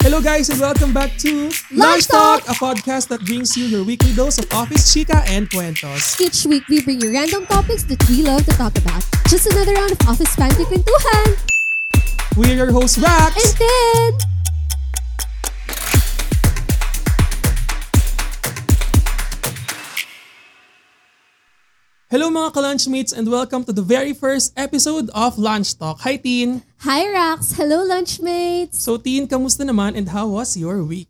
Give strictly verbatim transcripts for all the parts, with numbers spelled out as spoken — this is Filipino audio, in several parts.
Hello guys and welcome back to Lunch Talk, a podcast that brings you your weekly dose of office chica and cuentos. Each week we bring you random topics that we love to talk about. Just another round of office panty kwentuhan. We're your hosts Rax and Ted. Hello mga ka-lunchmates and welcome to the very first episode of Lunch Talk. Hi Teen! Hi Rax! Hello lunchmates! So Teen, kamusta naman and how was your week?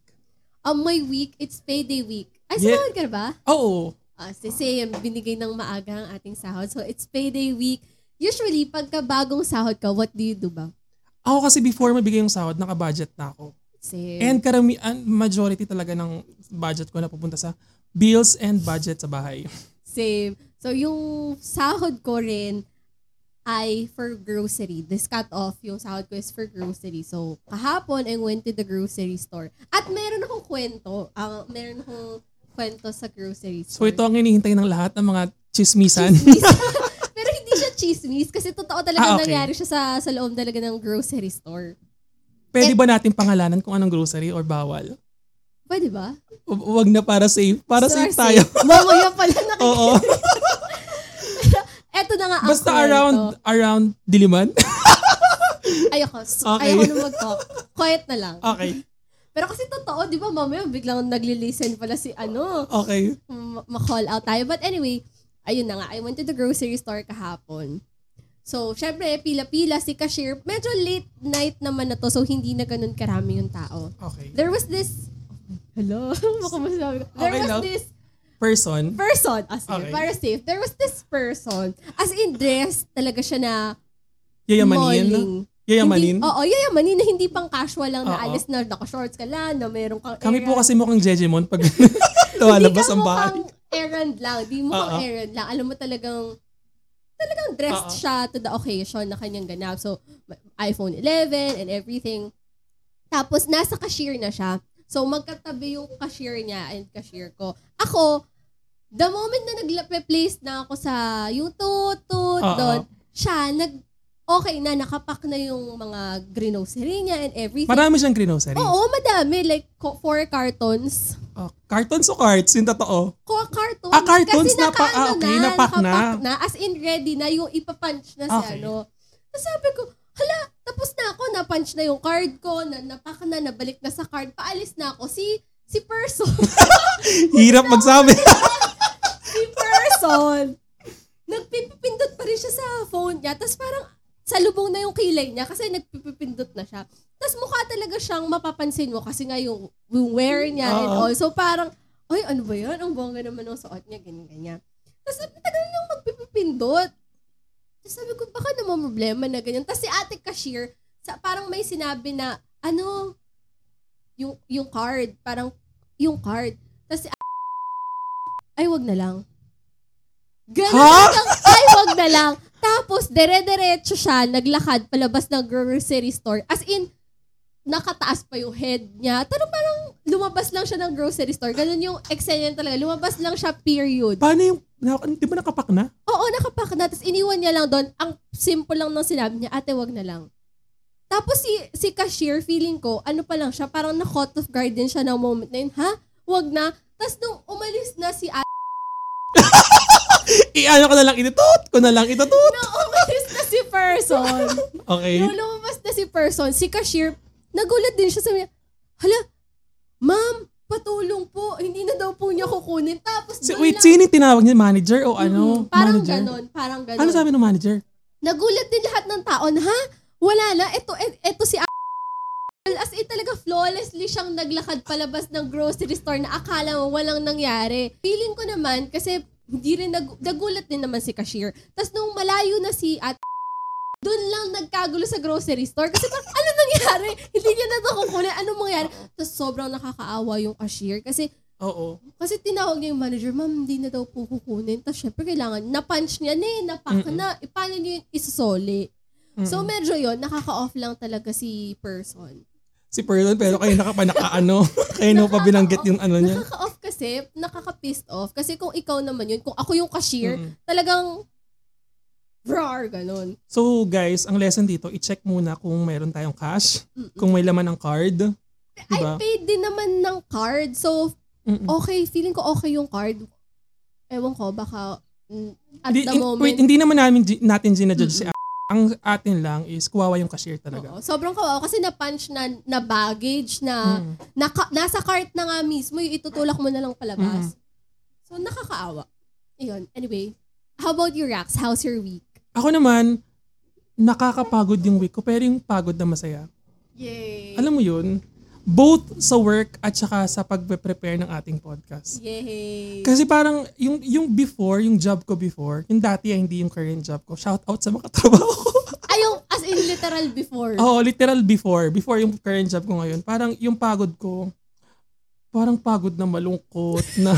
Um, my week, it's payday week. Ay, yeah. Sumawad ka na ba? Oo. Uh, kasi yung binigay ng maaga ang ating sahod. So it's payday week. Usually, pagka bagong sahod ka, what do you do ba? Ako kasi before mabigay yung sahod, naka-budget na ako. Same. And karamihan, majority talaga ng budget ko na pupunta sa bills and budget sa bahay. Same. So, yung sahod ko rin ay for grocery. This cut-off, yung sahod ko is for grocery. So, kahapon, I went to the grocery store. At meron akong kwento. Uh, meron akong kwento sa grocery store. So, ito ang hinihintay ng lahat ng mga chismisan. Chismis. Pero hindi siya chismis kasi totoo talaga ah, okay. Nangyari siya sa, sa loob talaga ng grocery store. Pwede And, ba natin pangalanan kung anong grocery or bawal? Pwede ba? Huwag na para safe. Para Star safe tayo. Mamaya pala nakikinig. Oo. Eto na nga ang basta kwento. around, around Diliman? Ayoko. Okay. Ayoko na mag-talk. Quiet na lang. Okay. Pero kasi totoo, di ba mamaya biglang nagli-listen pala si ano. Okay. Ma-call out tayo. But anyway, ayun na nga. I went to the grocery store kahapon. So, syempre, pila-pila si cashier. Medyo late night naman na to. So, hindi na ganun karami yung tao. Okay. There was this... Hello? There okay, was no. this... Person? Person. As in, okay. Para safe. There was this person. As in, dress talaga siya na... Yayamanin? Yayamanin? Hindi, oo, yayamanin na hindi pang casual lang na uh-oh. Alis na naka-shorts ka lang, na meron kang... Kami errand. Po kasi mukhang Jejemon pag lumalabas ang bahay. Hindi ka mukhang errand lang. Hindi mukhang uh-oh. Errand lang. Alam mo talagang... Talagang dressed uh-oh. Siya to the occasion na kanyang ganap. So, iPhone eleven and everything. Tapos, nasa cashier na siya. So, magkatabi yung cashier niya and cashier ko. Ako, the moment na nag-replace na ako sa yung tutut doon, siya, nag, okay na, nakapack na yung mga greenery niya and everything. Marami siyang greenery? Oo, madami. Like, four cartons. Oh, cartons o carts? Yung totoo? Ko, cartons. Ah, cartons na pa. Ah, okay, na, napack na. na. As in, ready na. Yung ipapunch na okay. Si ano. Tapos sabi ko, hala, tapos na ako, na-punch na yung card ko, na napaka na, nabalik na sa card, paalis na ako, si si person. Hirap na magsabi. Si person. Nagpipindot pa rin siya sa phone niya, tapos parang salubong na yung kilay niya kasi nagpipindot na siya. Tapos mukha talaga siyang mapapansin mo kasi nga yung, yung wear niya uh-huh. and all. So parang, ay ano ba yun? Ang bongga naman ang suot niya, ganyan-ganyan. Tapos tagal niyang magpipindot. Sabi ko, baka naman problema na ganyan. Tapos si ate cashier, sa, parang may sinabi na, ano, yung yung card, parang yung card. Tapos si a- ay, wag na lang. Ganun huh? lang, ay, wag na lang. Tapos, dere-derecho siya, naglakad, palabas ng grocery store. As in, nakataas pa yung head niya. Pero parang lumabas lang siya ng grocery store. Ganun yung eksena talaga. Lumabas lang siya, period. Paano yung Na, di ba nakapak na? Oo, nakapak na. Tapos iniwan niya lang doon. Ang simple lang nang sinabi niya, ate, wag na lang. Tapos si si cashier, feeling ko, ano pa lang siya, parang na-caught off guard din siya ng moment na yun. Ha? Wag na. Tapos nung umalis na si ate. I-ano ko na lang, itutut ko na lang, itutut. Nung umalis na si person. Okay. Nung lumabas na si person, si cashier, nagulat din siya sa mga, hala, ma'am, patulong po. Hindi na daw po niya kukunin. Tapos so, wait, lang, sino yung tinawag niya? Manager o ano? Mm-hmm. Parang manager? Ganon. Parang ganon. Ano sabi ng manager? Nagulat din lahat ng taon. Ha? Wala na. Ito, ito si a**. As in talaga flawlessly siyang naglakad palabas ng grocery store na akala mo walang nangyari. Feeling ko naman kasi hindi rin nag- nagulat din naman si cashier. Tapos nung malayo na si at doon lang nagkagulo sa grocery store kasi parang ano nangyari? Hindi niya na ito kukunin. Anong mangyari? Tapos sobrang nakakaawa yung cashier kasi oo. Kasi tinawag niya yung manager, ma'am, hindi na daw po kukunin. Tapos syempre kailangan, na-punch niya na eh, napak mm-mm. na. E, paano niya yung isusoli? Mm-mm. So medyo yon nakaka-off lang talaga si person. Si person pero kayo nakapanakaano. Kayo na pa binanggit yung ano niya. Nakaka-off kasi, nakaka-pissed off. Kasi kung ikaw naman yun, kung ako yung cashier, mm-mm. talagang roar, ganun. So guys, ang lesson dito, i-check muna kung mayroon tayong cash, mm-mm. kung may laman ng card. diba? I paid din naman ng card. So, mm-mm. okay. Feeling ko okay yung card. Ewan ko, baka at di, the in, moment. Wait, hindi naman namin, natin ginajudge mm-hmm. si A- ang atin lang is kawawa yung cashier talaga. Oo, sobrang kawawa kasi na-punch na, na baggage na, mm. na nasa cart na nga mismo, itutulak mo na lang palabas. Mm. So, nakakaawa. Ayun, anyway. How about you, Rax? How's your week? Ako naman, nakakapagod yung week ko, pero yung pagod na masaya. Yay! Alam mo yun? Both sa work at saka sa pagpe-prepare ng ating podcast. Yay! Kasi parang yung yung before, yung job ko before, yung dati ay hindi yung current job ko. Shout out sa mga katrabaho ko. Ayong as in literal before. Oo, literal before. Before yung current job ko ngayon. Parang yung pagod ko, parang pagod na malungkot na...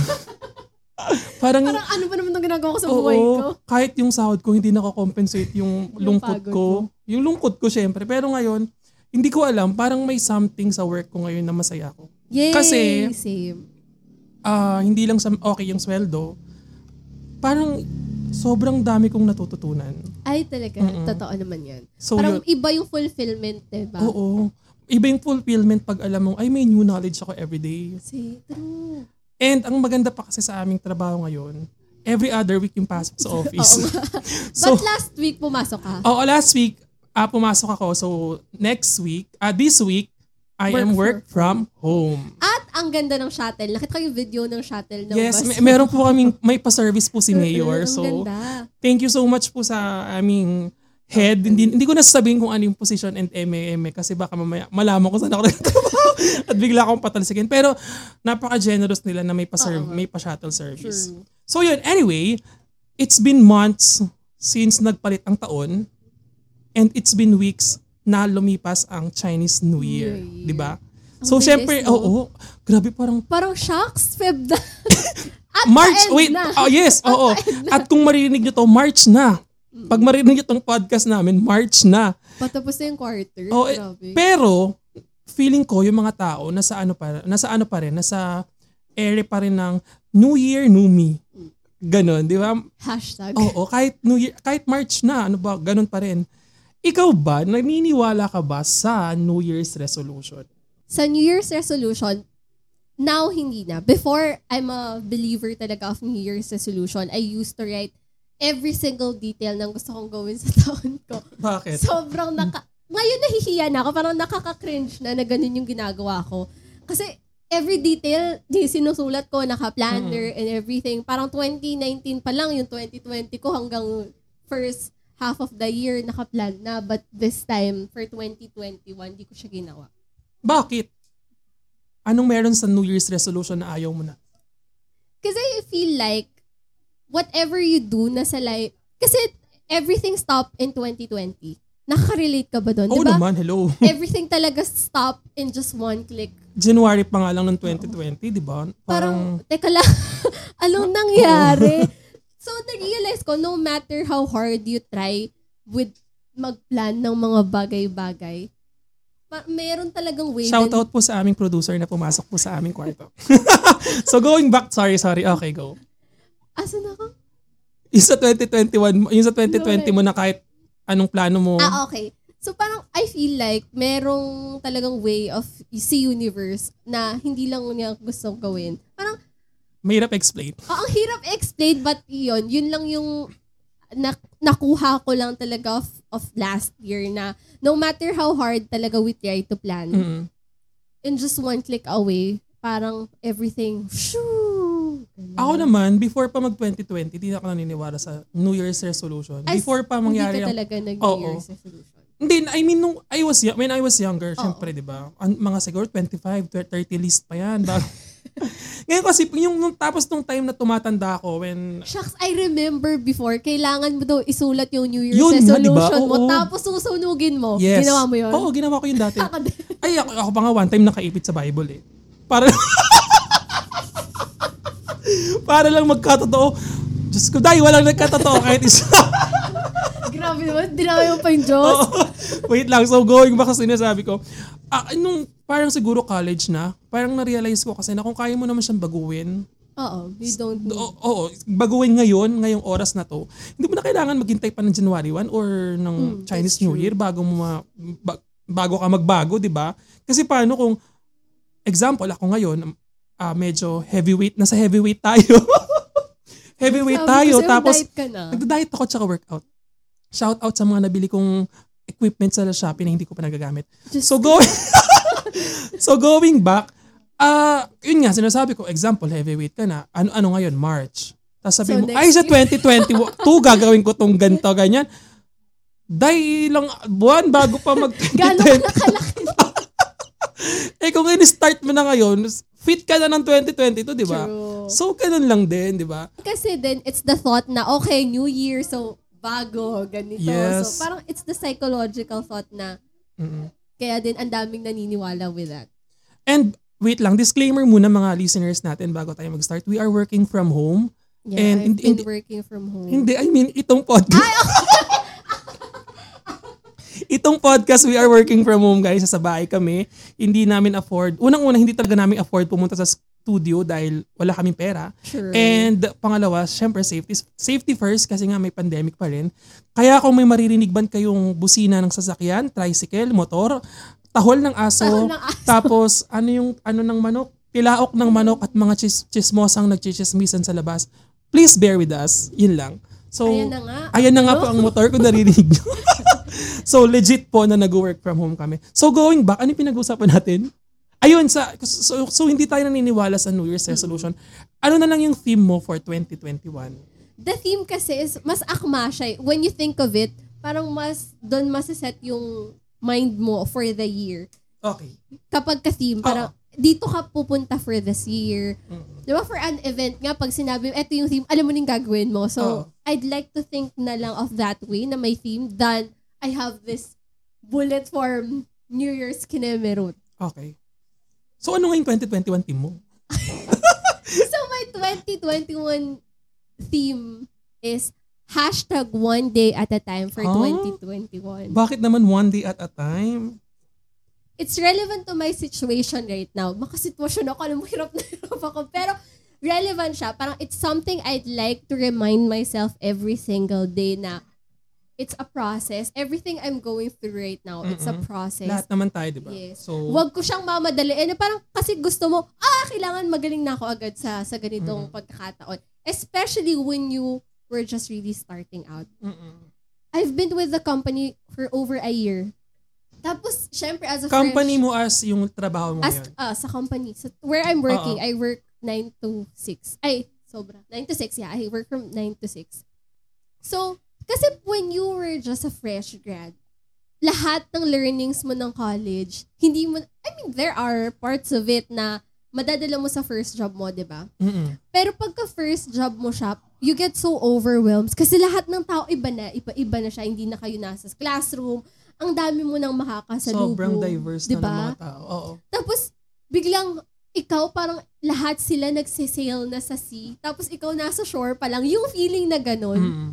parang, parang ano ba naman itong ginagawa ko sa oo, buhay ko? Kahit yung sahod ko, hindi nakakompensate yung, yung lungkot ko. Mo. Yung lungkot ko syempre. Pero ngayon, hindi ko alam, parang may something sa work ko ngayon na masaya ko. Yay! Kasi, uh, hindi lang sa okay yung sweldo, parang sobrang dami kong natututunan. Ay, talaga. Mm-mm. Totoo naman yan. So, parang yun, iba yung fulfillment, diba? Oo. Iba yung fulfillment pag alam mong, ay, may new knowledge ako everyday. Say, true. And ang maganda pa kasi sa aming trabaho ngayon, every other week yung pasok sa office. So, but last week pumasok ka? Oo, last week. Ah, pumasok ako. So, next week, ah, this week, I work am work from home. At ang ganda ng shuttle. Nakita ko yung video ng shuttle. Ng yes, may, meron po kaming, may pa-service po si Mayor. So, thank you so much po sa aming head. Hindi, hindi ko nasasabihin kung ano yung position and M M A kasi baka mamaya malaman ko saan ako nagtrabaho at bigla akong patalsikin. Pero, napaka-generous nila na may pa-serve, uh-huh. may pa-shuttle service. True. So, yun. Anyway, it's been months since nagpalit ang taon. And it's been weeks na lumipas ang Chinese New Year, Year. Di ba? So, syempre, oo, oh, oh, grabe parang... Parang shocks, Feb na. At March, wait, na. Oh, yes, oo. Oh, oh. At kung maririnig nyo to, March na. Pag maririnig nyo tong podcast namin, March na. Patapos na yung quarter, oh, grabe. Eh, pero, feeling ko yung mga tao, nasa ano pa, nasa ano pa rin, nasa ere pa rin ng New Year, New Me. Ganon, di ba? Hashtag. Oo, oh, oh, kahit New Year, kahit March na, ano ba, ganon pa rin. Ikaw ba, naniniwala ka ba sa New Year's resolution? Sa New Year's resolution, now hindi na. Before, I'm a believer talaga of New Year's resolution. I used to write every single detail ng gusto kong gawin sa taon ko. Bakit? Sobrang naka... Ngayon nahihiya na ako. Parang nakaka-cringe na na ganun yung ginagawa ko. Kasi every detail, sinusulat ko, naka-planner mm-hmm. and everything. Parang twenty nineteen pa lang yung twenty twenty ko hanggang first... half of the year naka-plan na, but this time for twenty twenty-one di ko siya ginawa. Bakit? Anong meron sa New Year's resolution na ayaw mo na? Kasi I feel like whatever you do na sa life, kasi everything stopped in twenty twenty. Nakaka-relate ka ba doon? Oo oh, diba? Naman, hello. Everything talaga stopped in just one click. January pa nga lang ng twenty twenty, oh. Di ba? Parang, parang teka lang, anong nangyari? Oh. So, na-realize ko, no matter how hard you try with mag-plan ng mga bagay-bagay, pa- meron talagang way. Shout out po sa aming producer na pumasok po sa aming kwarto. So, going back, sorry, sorry. Okay, go. Asan ako? Yung sa twenty twenty-one, yung sa twenty twenty mo na kahit anong plano mo. Ah, okay. So, parang I feel like merong talagang way of see universe na hindi lang niya gusto gawin. Parang, mahirap explain. Oo, ang hirap explain, but yun, yun lang yung na, nakuha ko lang talaga of, of last year na no matter how hard talaga we try to plan, mm-hmm. in just one click away, parang everything, shoo! Ako naman, before pa mag-twenty twenty, hindi ako naniniwala sa New Year's resolution. As, before pa mangyari hindi ka talaga ang, nag-New Year's oh, resolution. Hindi, I mean, nung I was, when I was younger, oh, syempre, oh. Di ba? Mga siguro twenty-five, thirty list pa yan. Bago. Ngayon kasi, yung, yung tapos nung time na tumatanda ako, when... Shucks, I remember before, kailangan mo daw isulat yung New Year's yun, resolution diba? Mo, tapos susunugin mo. Yes. Ginawa mo yun? Oo, ginawa ko yun dati. Ay, ako, ako pa nga one time nakaipit sa Bible eh. Para, para lang magkatotoo. Diyos ko, dahil walang nagkatotoo kahit isa. Grabe naman, dinayo pa yung Diyos. Oo, wait lang, so going back sa sinasabi ko, ah, nung parang siguro college na, parang na-realize ko kasi na kung kaya mo naman siyang baguhin. Oo, you don't need. Oo, oo, baguhin ngayon, ngayong oras na to. Hindi mo na kailangan maghintay pa ng January first or ng mm, Chinese New Year bago mo ma, ba, bago ka magbago, di ba? Kasi paano kung example, ako ngayon, uh, medyo heavyweight, nasa heavyweight tayo. heavyweight Sabi tayo. Tapos, nagda-diet ako tsaka workout. Shout out sa mga nabili kong equipment sa Shopee na hindi ko pa nagagamit. Just so going so going back, uh, yun nga, sinasabi ko, example, heavyweight ka na. Ano-ano ngayon? March. Tapos sabi so mo, ay sa twenty twenty-two, gagawin ko tong ganito, ganyan. Dahil ilang buwan bago pa mag twenty twenty. Gano'n ka nakalaki? Eh kung in-start mo na ngayon, fit ka na ng twenty twenty-two, di ba? So, ganun lang din, di ba? Kasi then, it's the thought na, okay, new year, so bago, ganito. Yes. So, parang it's the psychological thought na, mm-mm. Kaya din, ang daming naniniwala with that. And, wait lang, disclaimer muna mga listeners natin bago tayo mag-start. We are working from home. Yeah, and I've hindi, been hindi, working from home. Hindi, I mean, itong podcast. itong podcast, we are working from home, guys. Sa bahay kami. Hindi namin afford. Unang-una, hindi talaga namin afford pumunta sa studio dahil wala kaming pera. Sure. And pangalawa, syempre safety. Safety first kasi nga may pandemic pa rin. Kaya kung may maririnig ban kayong busina ng sasakyan, tricycle, motor, tahol ng aso, tahol ng aso. Tapos ano yung ano ng manok, tilaok ng manok at mga chis- chismosang nagchichismisan sa labas, please bear with us. Yun lang. So, ayan na nga. Ayan na nga po ang motor ko narinig nyo. So, legit po na nag-work from home kami. So, going back, ano yung pinag-usapan natin? Ayun, sa, so, so hindi tayo naniniwala sa New Year's resolution. Ano na lang yung theme mo for twenty twenty-one? The theme kasi is, mas akma siya. When you think of it, parang mas, doon masiset yung mind mo for the year. Okay. Kapag ka-theme, parang, oh. Dito ka pupunta for this year. Mm-hmm. Diba for an event nga, pag sinabi, eto yung theme, alam mo nang gagawin mo. So, oh. I'd like to think na lang of that way na may theme than I have this bullet form New Year's kinemerot. Okay. So, ano nga yung twenty twenty-one theme mo? So, my twenty twenty-one theme is hashtag one day at a time for huh? twenty twenty-one. Bakit naman one day at a time? It's relevant to my situation right now. Makasitwasyon ako, alam mo, hirap na hirap ako. Pero relevant siya. Parang it's something I'd like to remind myself every single day na it's a process. Everything I'm going through right now, mm-mm. It's a process. Lahat naman tayo, di ba? Yes. So, huwag ko siyang mamadaliin. Parang kasi gusto mo, ah, kailangan magaling na ako agad sa, sa ganitong mm-mm. pagkakataon. Especially when you were just really starting out. Mm-mm. I've been with the company for over a year. Tapos, syempre, as a company French, mo as yung trabaho mo as, yun? Uh, sa company. So, where I'm working, uh-oh. I work nine to six. Ay, sobra. nine to six, yeah. I work from nine to six. So, kasi when you were just a fresh grad, lahat ng learnings mo ng college, hindi mo, I mean, there are parts of it na madadala mo sa first job mo, di ba? Mm-mm. Pero pagka first job mo siya, you get so overwhelmed. Kasi lahat ng tao, iba na, iba-iba na siya. Hindi na kayo nasa classroom. Ang dami mo nang makakasalubong. Sobrang diverse diba? Na ng mga tao. Oo. Tapos, biglang, ikaw parang lahat sila nagsisail na sa sea. Tapos, ikaw nasa shore pa lang. Yung feeling na ganun. Mm.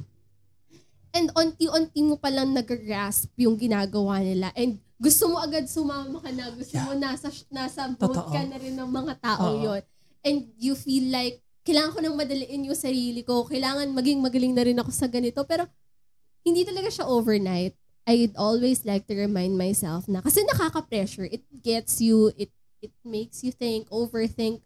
And onti-onti mo pa lang nag-grasp yung ginagawa nila. And gusto mo agad sumama ka na. Gusto yeah. mo nasa, nasa boat totoo. Ka na rin ng mga tao oo. Yun. And you feel like, kailangan ko nang madaliin yung sarili ko. Kailangan maging magaling na rin ako sa ganito. Pero, hindi talaga siya overnight. I'd always like to remind myself na kasi nakaka-pressure. It gets you, it it makes you think, overthink.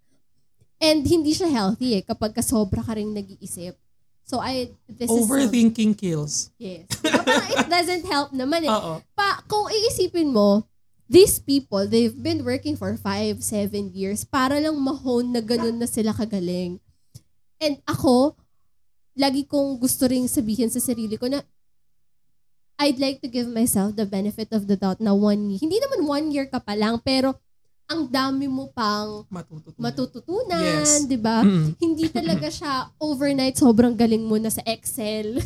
And hindi siya healthy eh kapag kasobra ka rin nag-iisip. So I, this overthinking is... Overthinking kills. Yes. Parang it doesn't help naman eh. Uh-oh. Pa, kung iisipin mo, these people, they've been working for five, seven years para lang ma-hone na ganun na sila kagaling. And ako, lagi kong gusto ring sabihin sa sarili ko na I'd like to give myself the benefit of the doubt na one year. Hindi naman one year ka pa lang, pero ang dami mo pang matututunan, matututunan yes. di ba? Mm. Hindi talaga siya overnight, sobrang galing mo na sa Excel.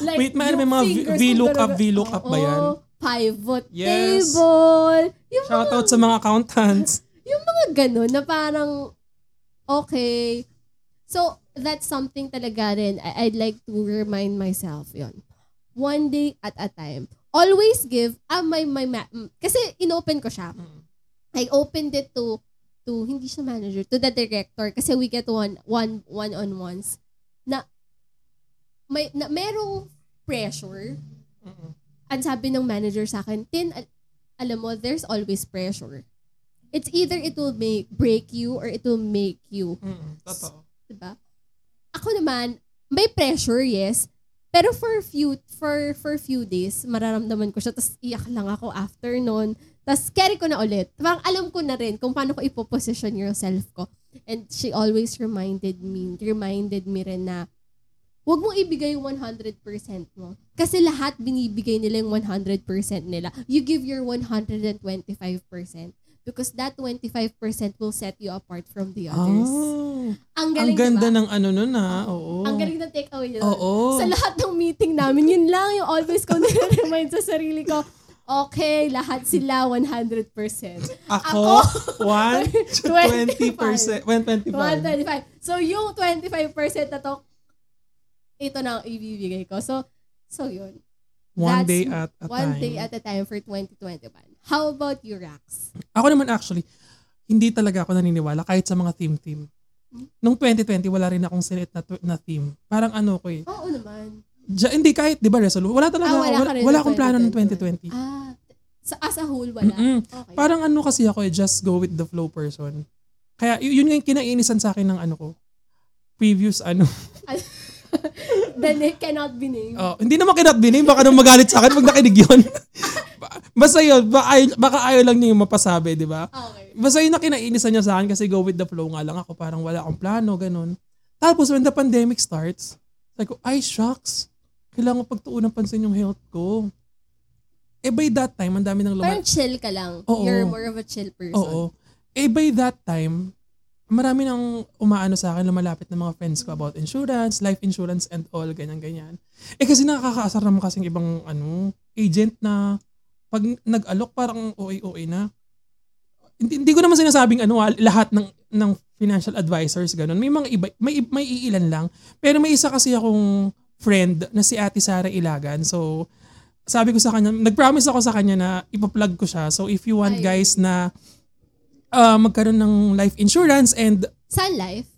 Like, wait, may, may mga VLOOKUP, VLOOKUP ba yan? Pivot yes. table. Yung shout mga, out sa mga accountants. Yung mga ganun na parang, okay. So, that's something talaga rin. I'd like to remind myself yon. One day at a time. Always give, ah, my, my, ma- kasi inopen ko siya. I opened it to, to, hindi siya manager, to the director, kasi we get one, one, one-on-ones, na, may, na, merong pressure. Ang sabi ng manager sa akin, Tin, al- alam mo, there's always pressure. it's either it will make break you or it will make you. Mm, totoo. Diba? Ako naman, may pressure, yes. Pero for few for for few days, mararamdaman ko siya. Tapos iyak lang ako after nun. Tapos carry ko na ulit. Parang alam ko na rin kung paano ko ipoposition yourself ko. And she always reminded me, reminded me rin na huwag mong ibigay yung one hundred percent mo. Kasi lahat binibigay nila yung one hundred percent nila. You give your one hundred twenty-five percent because that twenty-five percent will set you apart from the others. Oh, ang, galing, ang ganda diba? Ng ano nun ha. Oo. Ang galing ng takeaway nila. Oo. Sa lahat ng meeting namin, yun lang yung always ko nire-remind sa sarili ko. Okay, lahat sila one hundred percent. Ako, one hundred twenty percent. one hundred twenty-five. So, yung twenty-five percent na to, ito na ang ibibigay ko. So, so yun. One That's day at a one time. One day at a time for twenty twenty-one. How about you, Rax? Ako naman actually, hindi talaga ako naniniwala kahit sa mga theme-theme. Hmm? Nung twenty twenty, wala rin akong sinet na, na theme. Parang ano ko eh. Oo naman. Ja, hindi kahit, di ba, resolution? Wala talaga. Ah, wala wala, wala akong plano ng twenty twenty. Ah, as a whole, wala. Okay. Parang ano kasi ako eh, just go with the flow person. Kaya yun nga yung kinainisan sa akin ng ano ko. Previous ano. Then it cannot be named. Oh, hindi naman cannot be named. Baka nang magalit sa akin pag nakinig yun. Basta yun, baka ayaw lang niya yung mapasabi, di ba? Okay. Basta yun na kinainisan niya sa akin kasi go with the flow nga lang ako. Parang wala akong plano, ganun. Tapos when the pandemic starts, like, ay shucks. Kailangan pagtuunan pansin yung health ko. Eh, by that time, ang dami ng lumalabas. Parang chill ka lang. Oo, you're more of a chill person. Oo. Eh, by that time, marami nang umaano sa akin, lumalapit ng mga friends ko about insurance, life insurance, and all, ganyan-ganyan. Eh, kasi nakakaasar naman kasing ibang, ano, agent na pag nag-alok, parang O A O A na. Hindi, hindi ko naman sinasabing, ano, lahat ng, ng financial advisors, ganun. May mga iba, may, may iilan lang. Pero may isa kasi akong friend na si Ate Sara Ilagan. So, sabi ko sa kanya, nag-promise ako sa kanya na ipa-plug ko siya. So, if you want Ayun. guys na uh, magkaroon ng life insurance and... Sun Life?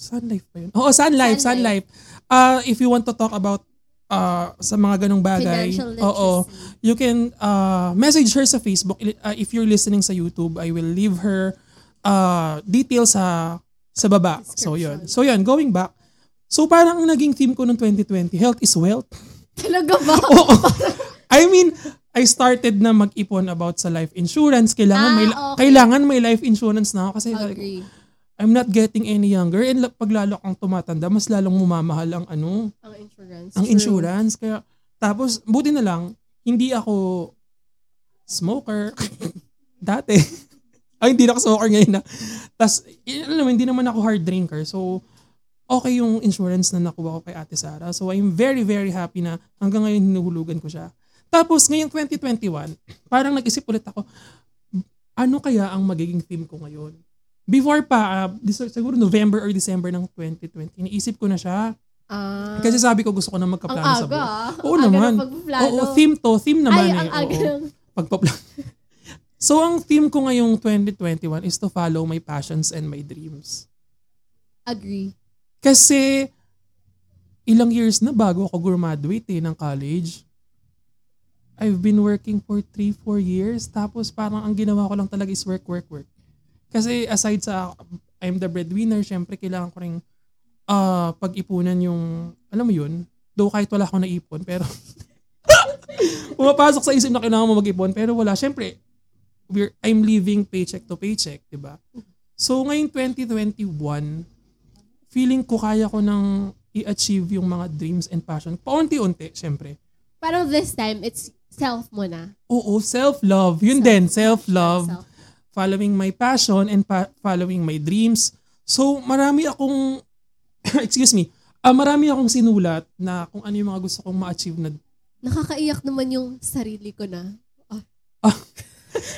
Sun Life ba yun? Oo, Sun Life, Sun Life. Uh, if you want to talk about uh, sa mga ganong bagay, oo, you can uh, message her sa Facebook. Uh, if you're listening sa YouTube, I will leave her uh, details sa, sa baba. So, yun. So, yun. Going back, so parang ang naging theme ko noong twenty twenty, health is wealth. Talaga ba? Oo. I mean, I started na mag-ipon about sa life insurance. Kailangan, ah, may, okay. kailangan may life insurance na ako kasi okay. like, I'm not getting any younger and pag lalo akong tumatanda, mas lalong mumamahal ang ano? Ang insurance. Ang True. insurance. Kaya, tapos, buti na lang, hindi ako smoker. Dati. Ay, hindi na ako smoker ngayon na. Tapos, alam mo, hindi naman ako hard drinker. So, okay yung insurance na nakuha ko kay Ate Sara. So, I'm very, very happy na hanggang ngayon hinuhulugan ko siya. Tapos, ngayong twenty twenty-one, parang nag-isip ulit ako, ano kaya ang magiging theme ko ngayon? Before pa, uh, siguro November or December ng twenty twenty, iniisip ko na siya. Uh, Kasi sabi ko, gusto ko na magkaplano sa buwan. Oo aga naman. Oo, theme to. Theme naman Ay, eh. Ay, ang pagpaplano. So, ang theme ko ngayong twenty twenty-one is to follow my passions and my dreams. Agree. Kasi, ilang years na bago ako graduate eh, ng college. I've been working for three, four years. Tapos parang ang ginawa ko lang talaga is work, work, work. Kasi aside sa I'm the breadwinner, syempre kailangan ko rin uh, pag-ipunan yung, alam mo yun, though kahit wala akong naipon, pero pumapasok sa isip na kailangan mo mag-ipon, pero wala. Syempre, we're, I'm living paycheck to paycheck, diba? So ngayong twenty twenty-one, feeling ko kaya ko nang i-achieve yung mga dreams and passion. Paunti-unti, syempre. Parang this time, it's self mo na. Oo, self-love. Yun self-love. din, self-love. Self. Following my passion and pa- following my dreams. So, marami akong, excuse me, uh, marami akong sinulat na kung ano yung mga gusto kong ma-achieve na. Nakakaiyak naman yung sarili ko na. Ah.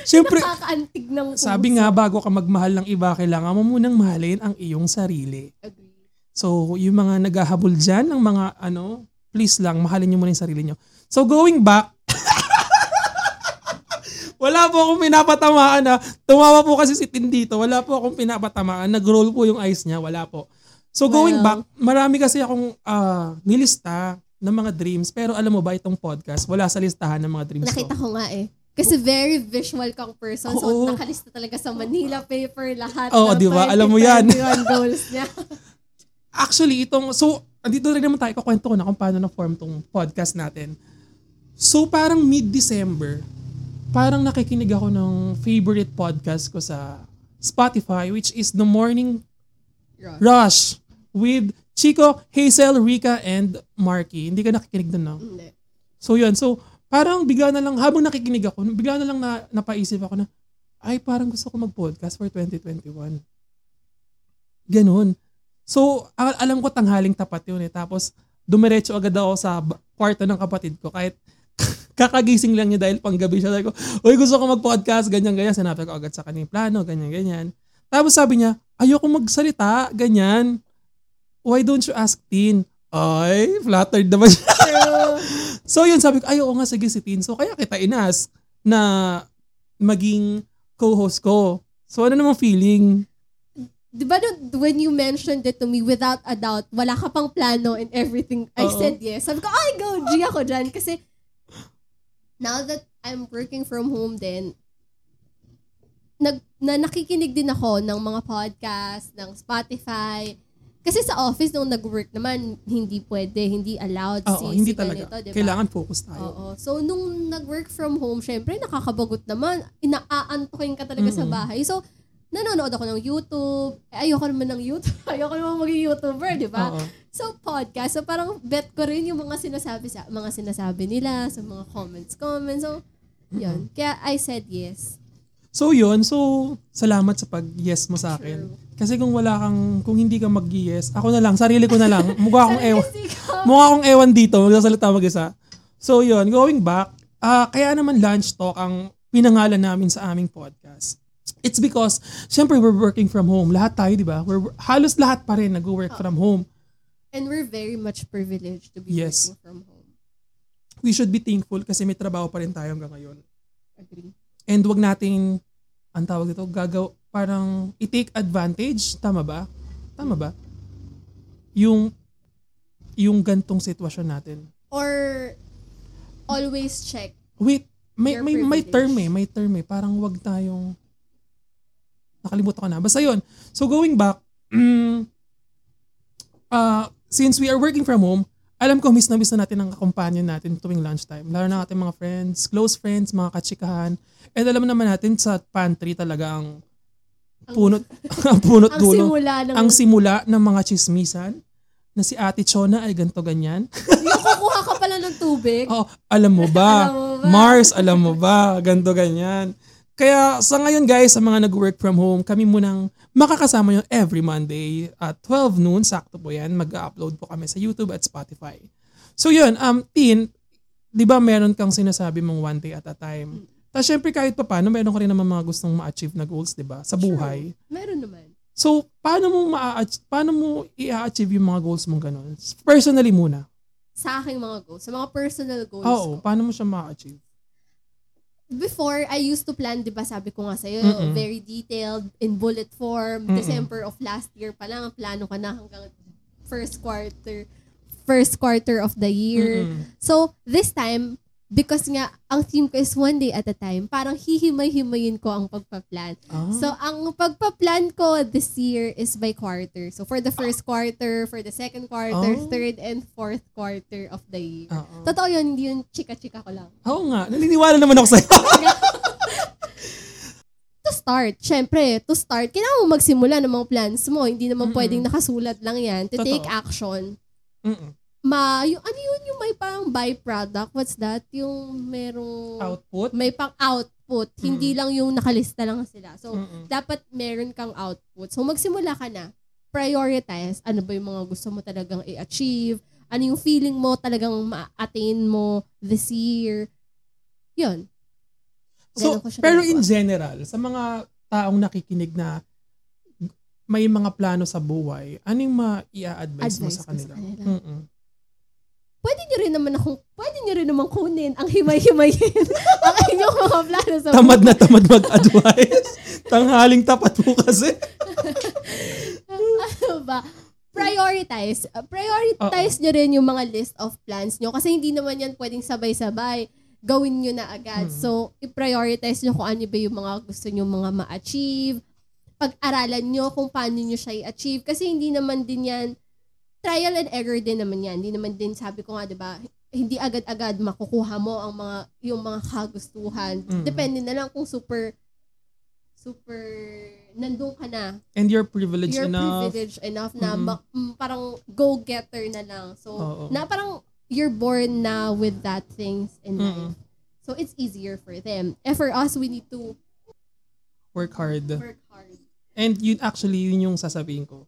Siyempre, nakakaantig ng puso. Sabi nga, bago ka magmahal ng iba, kailangan mo munang mahalin ang iyong sarili. Agree. So, yung mga naghahabol dyan, ng mga ano, please lang, mahalin nyo muna yung sarili nyo. So, going back, wala po akong pinapatamaan na, tumawa po kasi si Tin dito, wala po akong pinapatamaan, nag-roll po yung eyes niya, wala po. So, going well, back, marami kasi akong uh, nilista ng mga dreams, pero alam mo ba itong podcast, wala sa listahan ng mga dreams Nakita ko. Nakita ko nga eh. Kasi very visual kang person. Oh, so, oh. nakalista talaga sa Manila paper lahat. Oo, oh, di ba? Alam mo yan. Goals niya. Actually, itong... So, andito rin naman tayo. Kukwento ko na kung paano na-form itong podcast natin. So, parang mid-December, parang nakikinig ako ng favorite podcast ko sa Spotify, which is The Morning Rush, Rush with Chico, Hazel, Rica, and Marky. Hindi ka nakikinig doon, no? Hindi. So, yun. So, parang bigla na lang, habang nakikinig ako, bigla na lang na, napaisip ako na, ay parang gusto ko mag-podcast for twenty twenty-one. Ganun. So, alam ko tanghaling tapat yun eh. Tapos, dumiretso agad ako sa kwarto ng kapatid ko. Kahit kakagising lang niya dahil panggabi siya. Sabi ko, uy gusto ko mag-podcast, ganyan-ganyan. Sinabi ko agad sa kanyang plano, ganyan-ganyan. Tapos sabi niya, ayoko magsalita, ganyan. Why don't you ask Tin? Ay, flattered naman siya. So yun, sabi ko, ay oo nga, sige si Tin. So kaya kita inas na maging co-host ko. So ano namang feeling? Diba when you mentioned it to me, without a doubt, wala ka pang plano and everything, I Uh-oh. said yes. Sabi ko, ay go, G ako dyan. Kasi now that I'm working from home din, nag, na nakikinig din ako ng mga podcast, ng Spotify. Kasi sa office, nung nag-work naman, hindi pwede, hindi allowed. Oo, si, hindi si talaga. Ganito, diba? Kailangan focus tayo. Oo. So, nung nag-work from home, syempre, nakakabagot naman. Inaaantokin ka talaga mm-hmm. sa bahay. So, nanonood ako ng YouTube. Eh, ayoko naman ng YouTube. Ayoko naman maging YouTuber, di ba? So, podcast. So, parang bet ko rin yung mga sinasabi, sa, mga sinasabi nila, sa so mga comments, comments. So, yun. Mm-hmm. Kaya, I said yes. So, yun. So, salamat sa pag-yes mo sa akin. Sure. Kasi kung wala kang, kung hindi ka mag-yes, ako na lang, sarili ko na lang. Mukha akong ewan, mukha akong ewan dito, magsasalita mag-isa. So yun, going back, uh, kaya naman Lunch Talk ang pinangalan namin sa aming podcast. It's because, syempre we're working from home. Lahat tayo, di ba? We're, halos lahat pa rin nag-work oh. from home. And we're very much privileged to be yes. working from home. We should be thankful kasi may trabaho pa rin tayo hanggang ngayon. Agree. And wag natin, ang tawag dito, gagaw, parang i-take advantage, tama ba? Tama ba? Yung yung gantong sitwasyon natin. Or always check. Wait, may may, may term eh, may term eh. Parang wag tayong nakalimutan ko na. Basta yun. So going back, mm, uh, since we are working from home, alam ko miss na miss na natin ang kakumpanya natin tuwing lunchtime. Lalo na ating mga friends, close friends, mga katsikahan. And alam naman natin sa pantry talaga ang punot ang punot dulo. Ang, ang simula ng mga chismisan na si Ate Chona ay ganto ganyan. Yung kukuha ka pala ng tubig. Oh, alam mo ba? Alam mo ba? Mars, alam mo ba? Ganto ganyan. Kaya sa ngayon guys, sa mga nag-work from home, kami munang makakasama yun every Monday at twelve noon, sakto po yan, mag-upload po kami sa YouTube at Spotify. So yun, um, Tin, di ba meron kang sinasabi mong one day at a time? Tapos syempre kahit pa paano, meron ka rin naman mga gustong ma-achieve na goals, di ba? Sa buhay. Sure. Meron naman. So, paano mo ma-achieve, paano mo i-achieve yung mga goals mong ganun? Personally muna. Sa aking mga goals, sa mga personal goals Oo, ko. Paano mo siya ma-achieve? Before, I used to plan, di ba sabi ko nga sa'yo, Mm-mm. very detailed, in bullet form, Mm-mm. December of last year pa lang, plano ka na hanggang first quarter, first quarter of the year. Mm-mm. So, this time, because nga, ang theme ko is one day at a time, parang hihimay-himayin ko ang pagpa-plan. Oh. So, ang pagpa-plan ko this year is by quarter. So, for the first quarter, for the second quarter, oh. third and fourth quarter of the year. Uh-oh. Totoo yun, hindi yun chika-chika ko lang. Oo nga, naniniwala naman ako sa'yo. To start, syempre, to start, kailangan mo magsimula ng mga plans mo. Hindi naman Mm-mm. pwedeng nakasulat lang yan. To Totoo. Take action. Mm-mm. Ma, yung, ano yun yung may pang byproduct? What's that? Yung merong... Output? May pang output. Mm-hmm. Hindi lang yung nakalista lang sila. So, mm-hmm. dapat meron kang output. So, magsimula ka na. Prioritize. Ano ba yung mga gusto mo talagang i-achieve? Ano yung feeling mo talagang ma-attain mo this year? Yun. So, pero in general, sa mga taong nakikinig na may mga plano sa buhay, ano yung ma-i-advise mo sa kanila? Sa kanila. Mm-hmm. Pwede nyo rin naman akong, pwede nyo rin naman kunin ang himay-himayin ang inyong mga plano sa buhay. Tamad na tamad mag-advise. Tanghaling tapat mo kasi. Ano ba? Prioritize. Prioritize Uh-oh. Nyo rin yung mga list of plans nyo kasi hindi naman yan pwedeng sabay-sabay. gawin nyo na agad. Mm-hmm. So, i-prioritize nyo kung ano ba yung mga gusto nyo mga ma-achieve. Pag-aralan nyo kung paano nyo siya i-achieve. Kasi hindi naman din yan, trial and error din naman yan. Hindi naman din, sabi ko nga, diba, hindi agad-agad makukuha mo ang mga, yung mga kagustuhan. Mm-hmm. Depende na lang kung super, super, nandun ka na. And you're privileged you're enough. You're privileged enough na mm-hmm. ma- m- parang go-getter na lang. So, oh, oh. na parang, you're born na with that things in life. Mm. So, it's easier for them. And for us, we need to work hard. Work hard. And yun, actually, yun yung sasabihin ko.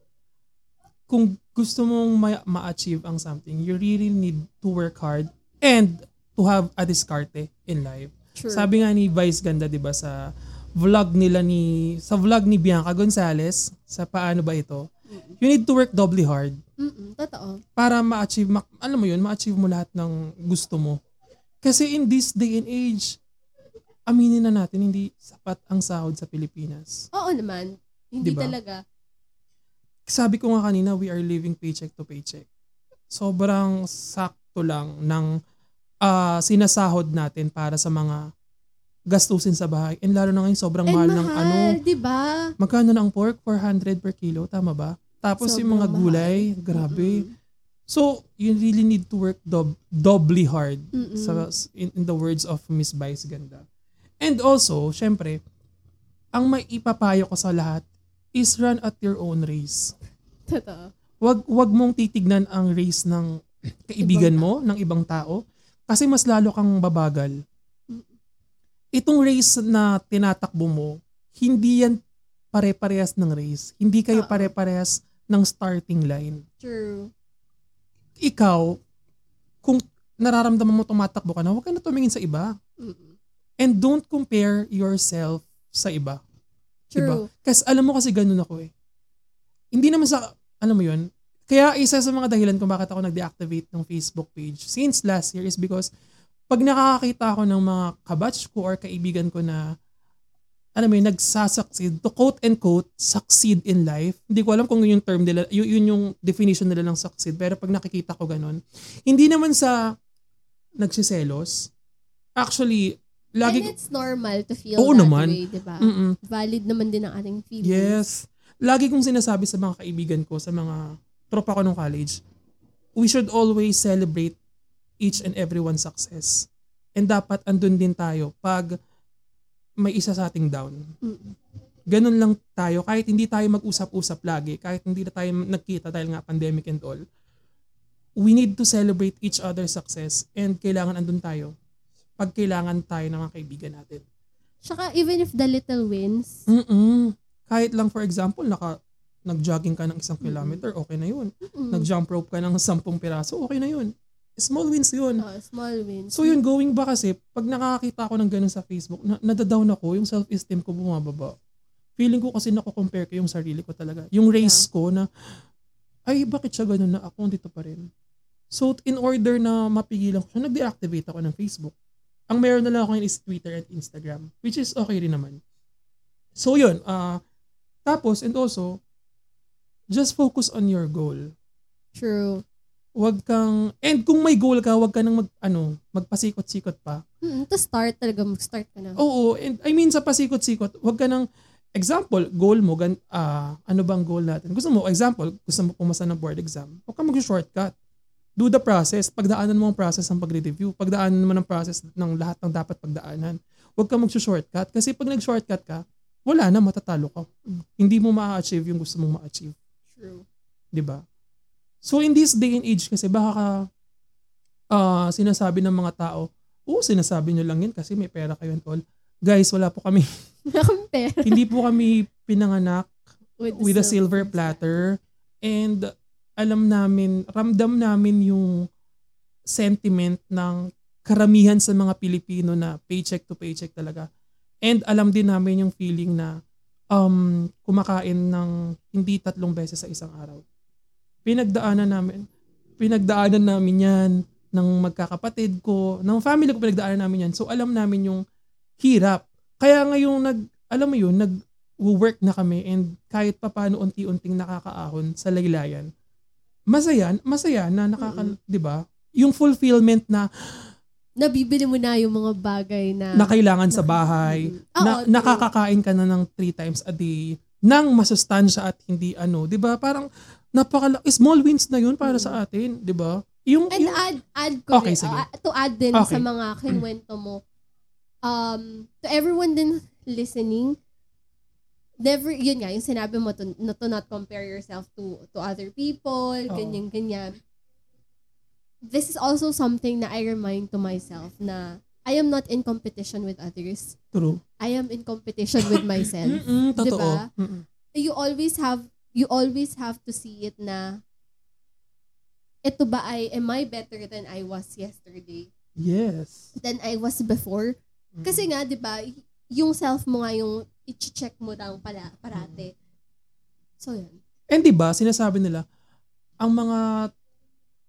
Kung gusto mong ma- ma-achieve ang something, you really need to work hard and to have a diskarte in life. True. Sabi nga ni Vice Ganda, diba, sa vlog nila ni, sa vlog ni Bianca Gonzalez, sa paano ba ito, mm-mm. you need to work doubly hard. Mm-mm, totoo. Para ma-achieve, ma- alam mo yun, ma-achieve mo lahat ng gusto mo. Kasi in this day and age, aminin na natin, hindi sapat ang sahod sa Pilipinas. Oo naman. Hindi diba? Talaga. Sabi ko nga kanina, we are living paycheck to paycheck. Sobrang sakto lang ng uh, sinasahod natin para sa mga gastusin sa bahay. And lalo na ngayon, sobrang and mahal, mahal ng ano. Diba? Magkano na ang pork? four hundred per kilo, tama ba? Tapos so, yung mga gulay, mahal. Grabe. Mm-mm. So, you really need to work dob- doubly hard sa, in, in the words of Miss Vice Ganda. And also, syempre, ang maipapayo ko sa lahat is run at your own race. Totoo. Wag, wag mong titignan ang race ng kaibigan ibang mo, ta- ng ibang tao, kasi mas lalo kang babagal. Itong race na tinatakbo mo, hindi yan pare-parehas ng race. Hindi kayo uh-oh. Pare-parehas ng starting line. True. Ikaw, kung nararamdaman mo tumatakbo ka na, huwag ka na tumingin sa iba. Mm-mm. And don't compare yourself sa iba. True. Diba? Kasi alam mo kasi ganun ako eh. Hindi naman sa, alam mo yun, kaya isa sa mga dahilan kung bakit ako nag-deactivate ng Facebook page since last year is because pag nakakakita ako ng mga kabatch ko or kaibigan ko na ano may nagsasucceed, to quote and quote, succeed in life. Hindi ko alam kung yun yung term nila, yun, yun yung definition nila ng succeed. Pero pag nakikita ko ganun, hindi naman sa nagsiselos. Actually, lagi... And it's normal to feel oo that naman. Way, diba? Mm-mm. Valid naman din ang ating feelings. Yes. Lagi kong sinasabi sa mga kaibigan ko, sa mga tropa ko nung college, we should always celebrate each and everyone's success. And dapat andun din tayo pag... may isa sa ating down. Ganun lang tayo. Kahit hindi tayo mag-usap-usap lagi, kahit hindi na tayo nagkita dahil nga pandemic and all, we need to celebrate each other's success and kailangan andun tayo pag kailangan tayo ng mga kaibigan natin. Tsaka even if the little wins. Mm-mm. Kahit lang for example, naka, nag-jogging ka ng isang kilometer, okay na yun. Mm-mm. Nag-jump rope ka ng sampung piraso, okay na yun. Small wins yun. Oh, small wins. So yun, going ba kasi, pag nakakita ako ng ganun sa Facebook, na, nadadown ako, yung self-esteem ko bumababa. Feeling ko kasi nako-compare ko yung sarili ko talaga. Yung race yeah. ko na, ay bakit siya ganun na ako, dito pa rin. So in order na mapigilan ko siya, nag-deactivate ako ng Facebook. Ang meron na lang ako is Twitter at Instagram, which is okay rin naman. So yun, uh, tapos and also, just focus on your goal. True. Wag kang, and kung may goal ka, wag ka nang mag, ano, magpasikot-sikot pa. Hmm, to start talaga, mag-start ka na. Oo, and I mean sa pasikot-sikot, wag ka nang, example, goal mo, gan, uh, ano bang goal natin? Gusto mo, example, gusto mo pumasa ng board exam, wag ka mag-shortcut. Do the process, pagdaanan mo ang process ng pag-review, pagdaanan mo ng process ng lahat ng dapat pagdaanan. Wag ka mag-shortcut, kasi pag nag-shortcut ka, wala na, matatalo ka. Hmm. Hindi mo ma-achieve yung gusto mong ma-achieve. True. Diba? So in this day and age kasi baka ka, uh, sinasabi ng mga tao, oo, sinasabi nyo lang yun kasi may pera kayo and all. Guys, wala po kami. Hindi po kami pinanganak with, with a silver platter. And alam namin, ramdam namin yung sentiment ng karamihan sa mga Pilipino na paycheck to paycheck talaga. And alam din namin yung feeling na um, kumakain ng hindi tatlong beses sa isang araw. Pinagdaanan namin. Pinagdaanan namin yan ng magkakapatid ko, ng family ko pinagdaanan namin yan. So alam namin yung hirap. Kaya ngayong nag, alam mo yun, nag-work na kami and kahit papaano unti-unting nakakaahon sa laylayan. Masaya, masaya na nakaka, mm-hmm. 'di ba? Yung fulfillment na nabibili mo na yung mga bagay na... na kailangan sa bahay. Oh, na, okay. Nakakakain ka na ng three times a day nang masustansya at hindi ano. Diba? Parang napakala... Small wins na yun para sa atin. Diba? Yung, And yung, add, add ko okay, rin, uh, to add din okay. sa mga kinwento mo. Um, to everyone din listening, never, yun nga, yung sinabi mo to, to not compare yourself to, to other people, oh. ganyan, ganyan. This is also something na I remind to myself na I am not in competition with others. True. I am in competition with myself. Mm-mm, totoo. Diba? Mm-mm. You always have you always have to see it na ito ba ay am I better than I was yesterday? Yes. Than I was before? Mm-hmm. Kasi nga, di ba, yung self mo nga yung i-check mo daw pala parate. Mm-hmm. So yun. And di ba, sinasabi nila, ang mga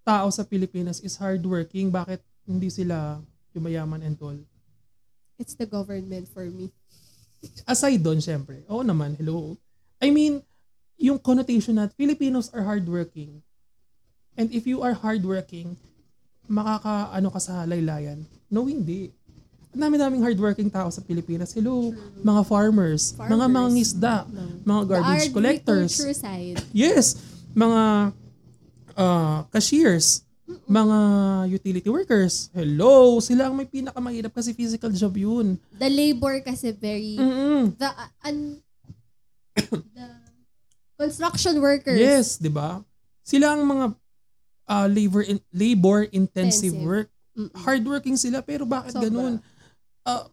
tao sa Pilipinas is hardworking. Bakit hindi sila yumayaman and all? It's the government for me. Aside doon, syempre. Oo naman, hello. I mean, yung connotation na Filipinos are hardworking. And if you are hardworking, makakaano ka sa laylayan? No, hindi. Dami-daming hardworking tao sa Pilipinas. Hello, mga farmers, farmers mga mangisda, no. mga garbage collectors. The agriculture side. Yes, mga... Uh, cashiers, mga utility workers. Hello! Sila ang may pinakamahirap kasi physical job yun. The labor kasi very... Mm-hmm. The, uh, un, the construction workers. Yes, di ba? Sila ang mga uh, labor in, labor-intensive work. Hardworking sila, pero bakit Sobra. ganun? Uh,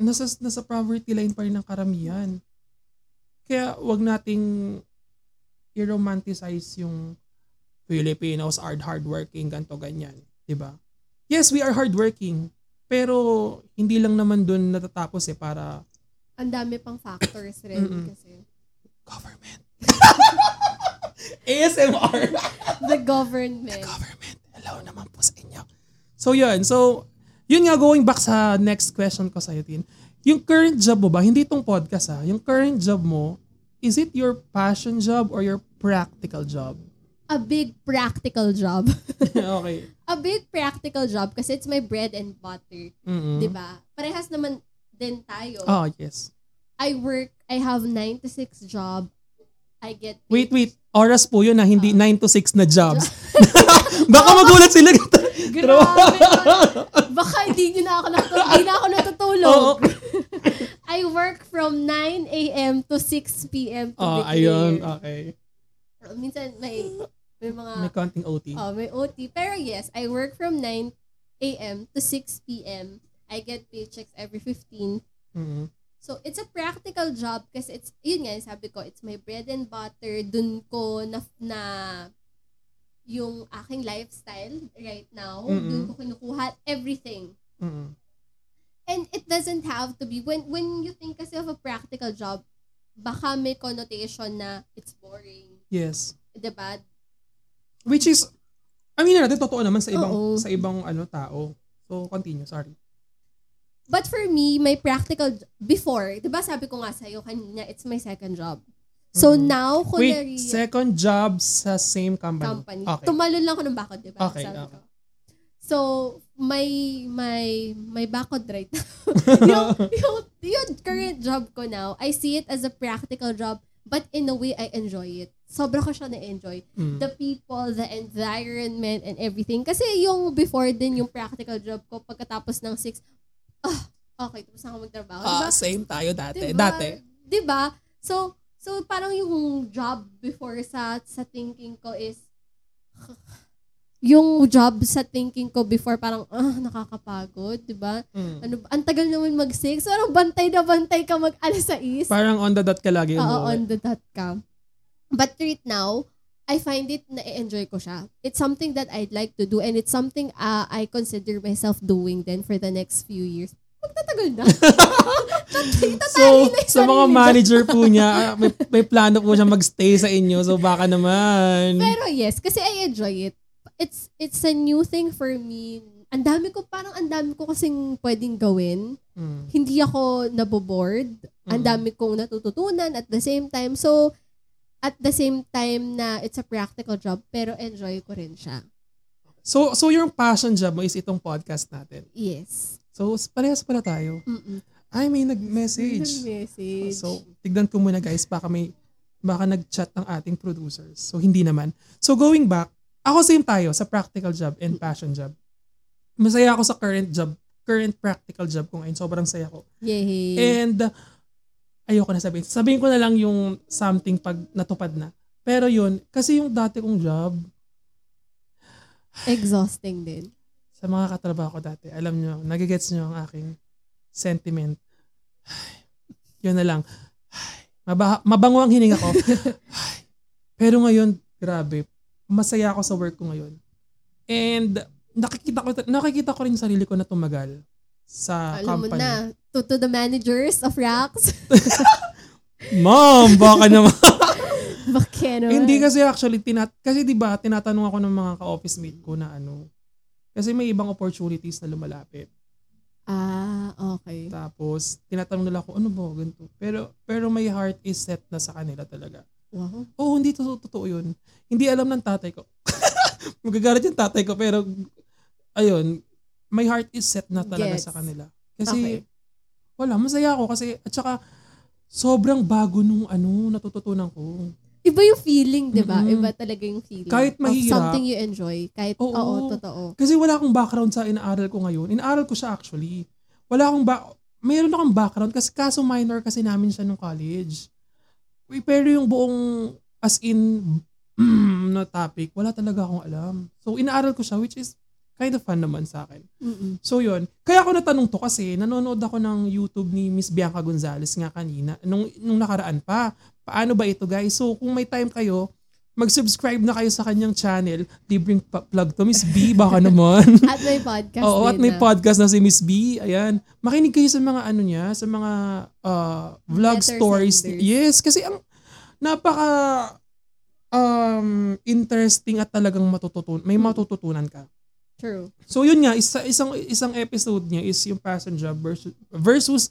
nasa, nasa poverty line pa rin ang karamihan. Kaya wag nating i-romanticize yung Filipinos are hardworking, ganto ganyan. Diba? Yes, we are hardworking. Pero, hindi lang naman dun natatapos eh, para... Ang dami pang factors rin Mm-mm. kasi. Government. A S M R. The government. The government. Hello naman po sa inyo. So, yun. So, yun nga, going back sa next question ko sa'yo, Tin. Yung current job mo ba, hindi itong podcast ha, yung current job mo, is it your passion job or your practical job? A big practical job. Okay. A big practical job kasi it's my bread and butter. Mm-hmm. Diba? Parehas naman din tayo. Oh, yes. I work, I have nine to six job. I get... Paid. Wait, wait. Oras po yun na hindi nine oh. to six na jobs. Baka magulat sila. Grabe. Baka hindi na ako natutulog. Hindi na ako natutulog. Oh. I work from nine a.m. to six p.m. to oh, be ayun. Clear. Okay. Minsan may... May mga... May konting O T. Oh, may O T. Pero yes, I work from nine a.m. to six p.m. I get paychecks every fifteen. Mm-hmm. So, it's a practical job kasi it's, yun nga, sabi ko, it's my bread and butter. Dun ko na, na yung aking lifestyle right now. Mm-hmm. Dun ko kinukuha everything. Mm-hmm. And it doesn't have to be, when when you think kasi of a practical job, baka may connotation na it's boring. Yes. Diba? Which is, I mean, natin, totoo naman sa ibang Oo. sa ibang ano tao. So, continue, sorry. But for me, my practical, before, diba sabi ko nga sa'yo kanina, it's my second job. So, mm-hmm. now, ko Wait, nari- second job sa same company? company. Okay. Tumalon lang ko ng bakod, diba? Okay, sabi okay. Ko. So, my, my, my bakod right now. yung, yung, yung current job ko now, I see it as a practical job. But in a way, I enjoy it. Sobra ko siya na-enjoy. Mm. The people, the environment, and everything. Kasi yung before din, yung practical job ko, pagkatapos ng six, ah, oh, okay, tapos na ako magtrabaho. Diba? Uh, same tayo dati. Diba? Dati. Diba? So, so parang yung job before sa sa thinking ko is, yung job sa thinking ko before parang ah nakakapagod, 'di ba? Mm. Ano ang tagal naman mag-six, so parang bantay na bantay ka mag-alas sais. Parang on the dot ka lagi. Oo, on the dot ka. But right now, I find it na-enjoy ko siya. It's something that I'd like to do and it's something uh, I consider myself doing then for the next few years. Magtatagal na. So, sa mga manager po niya, may, may plano po siya magstay sa inyo, so baka naman. Pero yes, kasi I enjoy it. It's it's a new thing for me. Ang dami ko, parang ang dami ko kasing pwedeng gawin. Mm. Hindi ako nabobored. Mm. Ang dami kong natututunan at the same time. So, at the same time na it's a practical job, pero enjoy ko rin siya. So, so yung passion job mo is itong podcast natin? Yes. So, parehas pala tayo. Mm-mm. Ay, may nag-message. Nag-message. So, tignan ko muna guys, baka may, baka nag-chat ng ating producers. So, hindi naman. So, going back, ako same tayo sa practical job and passion job. Masaya ako sa current job, current practical job ko ngayon. Sobrang saya ko. Yay. And, ayoko na sabihin. Sabihin ko na lang yung something pag natupad na. Pero yun, kasi yung dati kong job, exhausting din. Sa mga katrabaho ko dati, alam nyo, nagigets nyo ang aking sentiment. Ay, yun na lang. Ay, maba- mabango ang hininga ko. Ay, pero ngayon, grabe. Masaya ako sa work ko ngayon. And nakikita ko, nakikita ko rin sarili ko na tumagal sa alam company. Alam mo na, to, to the managers of Racks. Mom, baka naman. Baka naman. Hindi kasi actually, tinat- kasi diba, tinatanong ako ng mga ka-office mate ko na ano, kasi may ibang opportunities na lumalapit. Ah, okay. Tapos, tinatanong nila ako, ano ba, ganito? Pero, pero my heart is set na sa kanila talaga. Wow. Oo, oh, hindi to- totoo yun. Hindi alam ng tatay ko. Magagalit yung tatay ko, pero, ayun, my heart is set na talaga Gets. Sa kanila. Kasi, okay. Wala, masaya ako kasi, at saka, sobrang bago nung ano, natututunan ko. Iba yung feeling, di ba? Mm-hmm. Iba talaga yung feeling. Kahit mahirap. Of something you enjoy. Kahit, oo, oo, totoo. Kasi wala akong background sa inaaral ko ngayon. Inaaral ko siya actually. Wala akong ba- mayroon akong background kasi kaso minor kasi namin siya nung college. Pero yung buong as in na topic, wala talaga akong alam. So, inaaral ko siya which is kind of fun naman sa akin. Mm-mm. So, yun. Kaya ako natanong to kasi nanonood ako ng YouTube ni Miss Bianca Gonzalez nga kanina nung, nung nakaraan pa. Paano ba ito guys? So, kung may time kayo, mag-subscribe na kayo sa kanyang channel. Libreng plug to Miss B, baka naman. At may podcast. Oo, at may na. podcast na si Miss B. Ayan. Makinig kayo sa mga ano niya, sa mga uh, vlog letters stories. Yes, kasi ang napaka um, interesting at talagang matututunan. May matututunan ka. True. So yun nga, isa, isang isang episode niya is yung passion job versus, versus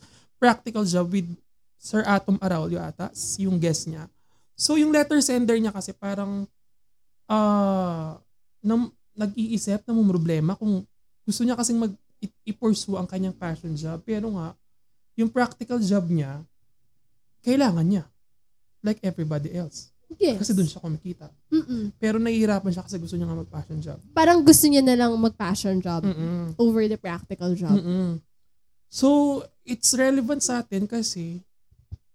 practical job with Sir Atom Arawlio ata, yung guest niya. So yung letter sender niya kasi parang uh, nam, nag-iisip na mong problema kung gusto niya kasing mag, i-pursue ang kanyang passion job. Pero nga, yung practical job niya, kailangan niya. Like everybody else. Yes. Kasi doon siya kumikita. Mm-mm. Pero nahihirapan siya kasi gusto niya nga mag-passion job. Parang gusto niya na lang mag-passion job Mm-mm. over the practical job. Mm-mm. So, it's relevant sa atin kasi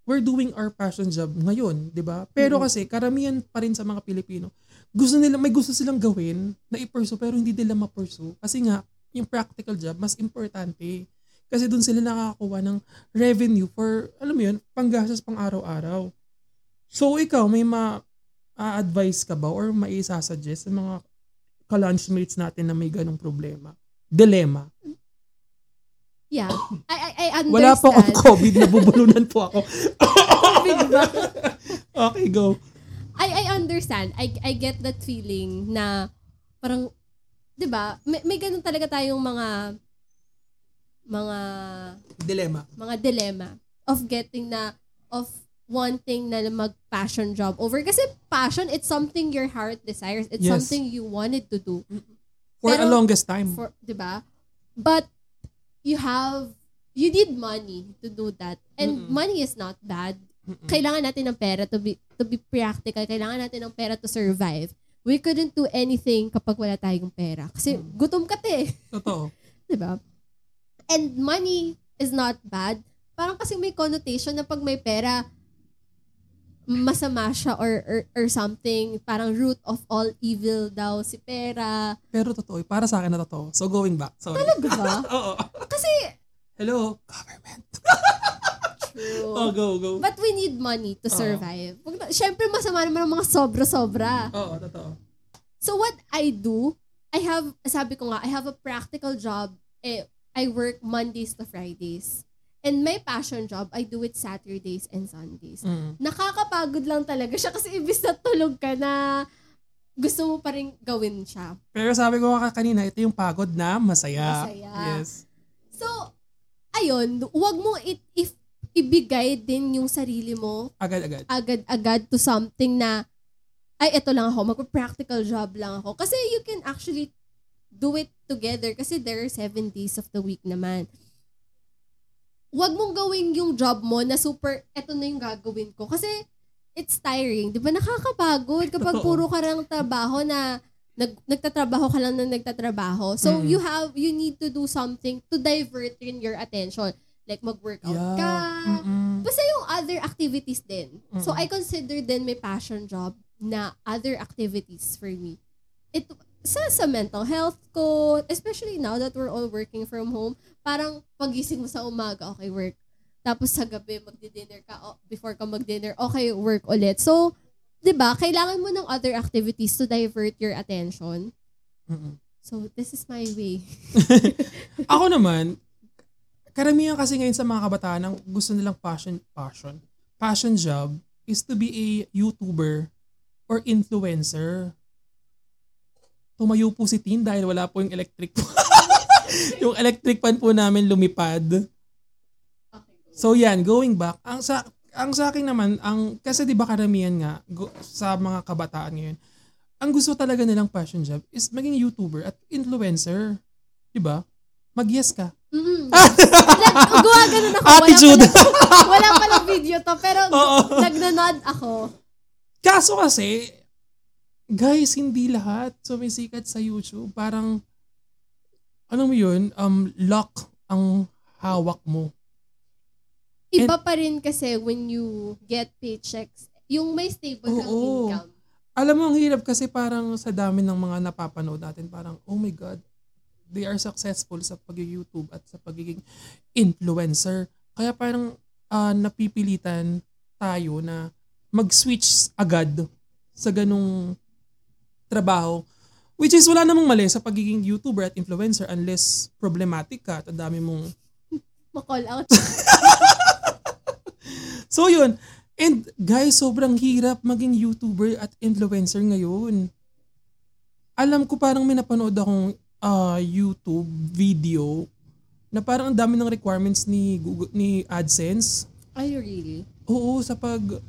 we're doing our passion job ngayon, di ba? Pero mm-hmm. kasi karamihan pa rin sa mga Pilipino, gusto nila, may gusto silang gawin na i-pursue pero hindi nila ma-pursue. Kasi nga, yung practical job, mas importante. Kasi doon sila nakakakuha ng revenue for, alam mo yun, panggastos pang araw-araw. So, ikaw, may ma-advise ka ba or maisasuggest sa mga ka-lunchmates natin na may ganong problema? Dilemma. Yeah. I, I, I understand. Wala po akong COVID. Nabubulunan po ako. COVID ba? Okay, go. I, I understand. I, I get that feeling na parang, di ba, may, may ganun talaga tayong mga mga dilemma. Mga dilemma of getting na, of wanting na mag-passion job over. Kasi passion, it's something your heart desires. It's yes. something you wanted to do. For the longest time. For, diba? But you have, you need money to do that. And Mm-mm. money is not bad. Mm-mm. Kailangan natin ng pera to be, to be practical. Kailangan natin ng pera to survive. We couldn't do anything kapag wala tayong pera. Kasi mm. gutom ka te. Totoo. Diba? And money is not bad. Parang kasi may connotation na pag may pera, masama siya or, or or something, parang root of all evil daw si pera. Pero totoo, para sa akin na totoo. So going back, sorry. Talaga ba? Oo. Kasi, hello, government. True. Oh, go, go. But we need money to survive. Uh-oh. Siyempre, masama naman ang mga sobra-sobra. Oo, totoo. So what I do, I have, sabi ko nga, I have a practical job. Eh, I work Mondays to Fridays. And my passion job, I do it Saturdays and Sundays. Mm. Nakakapagod lang talaga siya kasi ibig na tulog ka na gusto mo pa rin gawin siya. Pero sabi ko nga kanina, ito yung pagod na masaya. Masaya. Yes. So, ayun, huwag mo it, if, ibigay din yung sarili mo agad-agad. Agad-agad to something na, ay, ito lang ako, mag-practical job lang ako. Kasi you can actually do it together kasi there are seven days of the week naman. Huwag mong gawin yung job mo na super, eto na yung gagawin ko. Kasi it's tiring. Di ba nakakapagod kapag puro ka lang trabaho na nag, nagtatrabaho ka lang na nagtatrabaho. So mm. you have, you need to do something to divert in your attention. Like mag-workout yeah. ka. Mm-mm. Basta yung other activities din. Mm-mm. So I consider din may passion job na other activities for me. It, sa, sa mental health ko, especially now that we're all working from home, parang pagising mo sa umaga, okay, work. Tapos sa gabi, magdi-dinner ka, oh, before ka mag-dinner, okay, work ulit. So, di ba, kailangan mo ng other activities to divert your attention. Mm-mm. So, this is my way. Ako naman, karamihan kasi ngayon sa mga kabataan, ang gusto nilang passion, passion, passion job is to be a YouTuber or influencer. Tumayo po si Tin dahil wala po yung electric po. Yung electric pan po namin lumipad. So yan, going back, ang sa ang sa akin naman, ang kasi 'di ba karamihan nga go, sa mga kabataan ngayon, ang gusto talaga nilang passion job is maging YouTuber at influencer, 'di ba? Mag-yes ka. Mm-hmm. Gumawa ganun ako. Attitude. Wala pala, wala pala video to, pero nagnonod ako. Kaso kasi guys, hindi lahat sumisikat sa YouTube. Parang, ano mo yun, um, luck ang hawak mo. Iba and, pa rin kasi when you get paychecks, yung may stable oh, ng oh. income. Alam mo, ang hirap kasi parang sa dami ng mga napapanood natin, parang, oh my God, they are successful sa pag-YouTube at sa pagiging influencer. Kaya parang uh, napipilitan tayo na mag-switch agad sa ganung trabaho, which is wala namang mali sa pagiging YouTuber at influencer unless problematic ka at dami mong ma-call out. So yun, and guys, sobrang hirap maging YouTuber at influencer ngayon. Alam ko parang may napanood akong uh, YouTube video na parang ang dami ng requirements ni Google, ni AdSense. Are you really? Oo, sa pag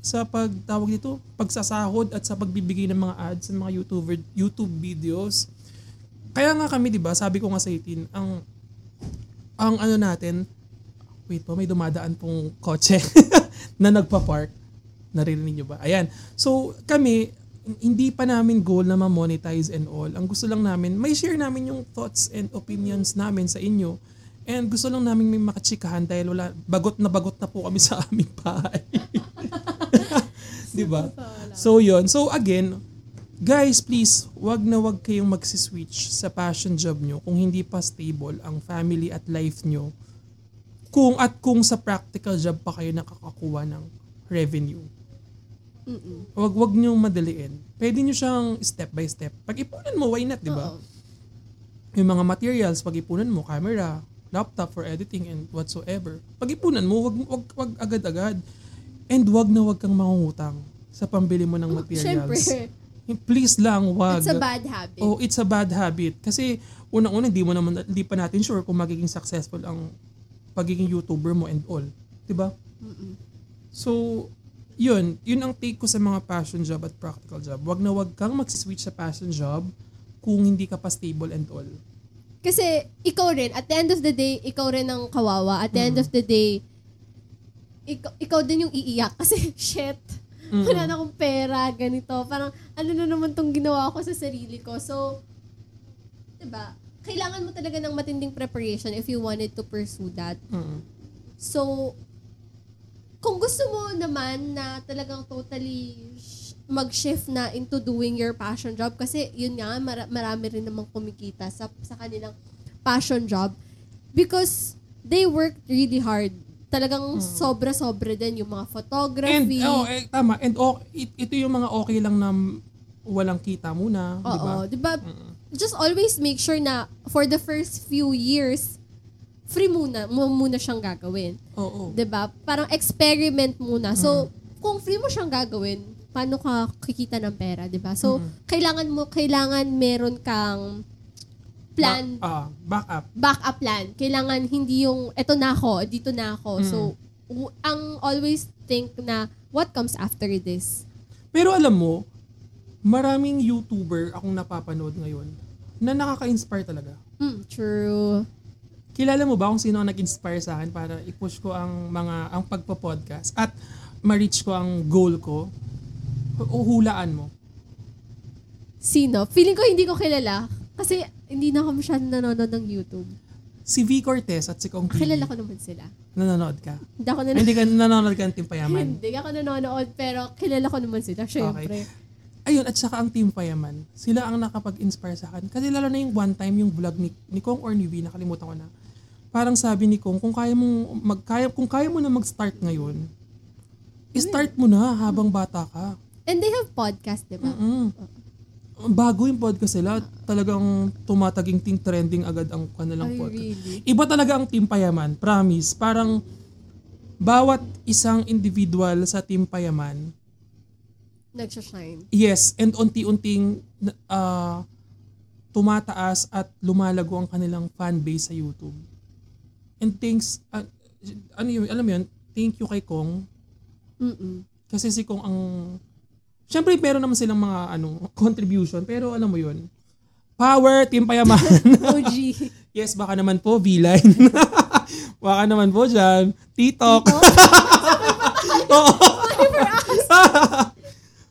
sa pagtawag dito, pagsasahod at sa pagbibigay ng mga ads sa mga YouTuber, YouTube videos. Kaya nga kami, di ba, sabi ko nga sa itin, ang, ang ano natin, wait po, may dumadaan pong kotse na nagpa-park. Narinig nyo ba? Ayan. So, kami, hindi pa namin goal na ma-monetize and all. Ang gusto lang namin, may share namin yung thoughts and opinions namin sa inyo. And gusto lang namin may makachikahan dahil wala, bagot na bagot na po kami sa aming bahay. Diba? So yun. So again, guys, please, wag na wag kayong magsiswitch sa passion job nyo kung hindi pa stable ang family at life nyo. Kung at kung sa practical job pa kayo nakakakuha ng revenue. Mm-mm. Wag wag nyo madaliin. Pwede nyo siyang step by step. Pag-ipunan mo, why not, diba? Uh-oh. Yung mga materials, pag-ipunan mo, camera, laptop for editing and whatsoever. Pag-ipunan mo, wag, wag, wag agad-agad. And wag na wag kang mangungutang sa pambili mo ng materials. Siyempre. Please lang, wag. It's a bad habit. Oh, it's a bad habit. Kasi unang-una, di mo naman, di pa natin sure kung magiging successful ang pagiging YouTuber mo and all. Diba? Mm-mm. So, yun. Yun ang take ko sa mga passion job at practical job. Wag na wag kang magsiswitch sa passion job kung hindi ka pa stable and all. Kasi ikaw rin, at the end of the day, ikaw rin ang kawawa. At the mm-hmm. end of the day, Ikaw, ikaw din yung iiyak kasi shit, mm-hmm. wala na akong pera, ganito. Parang ano na naman itong ginawa ko sa sarili ko. So, diba, kailangan mo talaga ng matinding preparation if you wanted to pursue that. Mm-hmm. So, kung gusto mo naman na talagang totally mag-shift na into doing your passion job, kasi yun nga, mar- marami rin namang kumikita sa, sa kanilang passion job because they worked really hard. Talagang hmm. sobra-sobra din yung mga photography. And, oh, eh, tama. And oh, it, ito yung mga okay lang na walang kita muna. Oo, diba? diba? Just always make sure na for the first few years, free muna. Muna siyang gagawin. Oo. Diba? Parang experiment muna. So, hmm. kung free mo siyang gagawin, paano ka kikita ng pera? Diba? So, hmm. kailangan mo, kailangan meron kang plan. Ah, uh, back up. Back up plan. Kailangan hindi yung, eto na ako, dito na ako. Mm. So, w- ang always think na, what comes after this? Pero alam mo, maraming YouTuber akong napapanood ngayon na nakaka-inspire talaga. Mm, true. Kilala mo ba kung sino ang nag-inspire sa akin para i-push ko ang mga ang pagpo-podcast at ma-reach ko ang goal ko? Uhulaan mo. Sino? Feeling ko hindi ko kilala kasi hindi na ako masyadong nanonood ng YouTube. Si V. Cortez at si Kong T V. Kilala ko naman sila. Nanonood ka? Hindi ako nanonood. Hindi ka nanonood ka ng Team Payaman? Hindi ako nanonood pero kilala ko naman sila. Siyempre. Okay. Ayun, at saka ang Team Payaman. Sila ang nakapag-inspire sa akin. Kasi lalo na yung one time yung vlog ni, ni Kong or ni V, nakalimutan ko na. Parang sabi ni Kong, kung kaya mo, mag, kaya, kung kaya mo na mag-start ngayon, i-start mo na habang bata ka. And they have podcast, di ba? Bago yung podcast nila, talagang tumataging ting trending agad ang kanilang Ay, podcast. Really? Iba talaga ang Team Payaman, promise. Parang bawat isang individual sa Team Payaman nagsashine. Yes, and unti-unting uh, tumataas at lumalago ang kanilang fan base sa YouTube. And thanks, uh, ano yun, alam mo yun, thank you kay Kong. Mm-mm. Kasi si Kong ang... Siyempre, pero naman silang mga ano contribution. Pero alam mo yun, power, Team Payaman. O G. Yes, baka naman po, V-Line. Baka naman po dyan, T-Talk.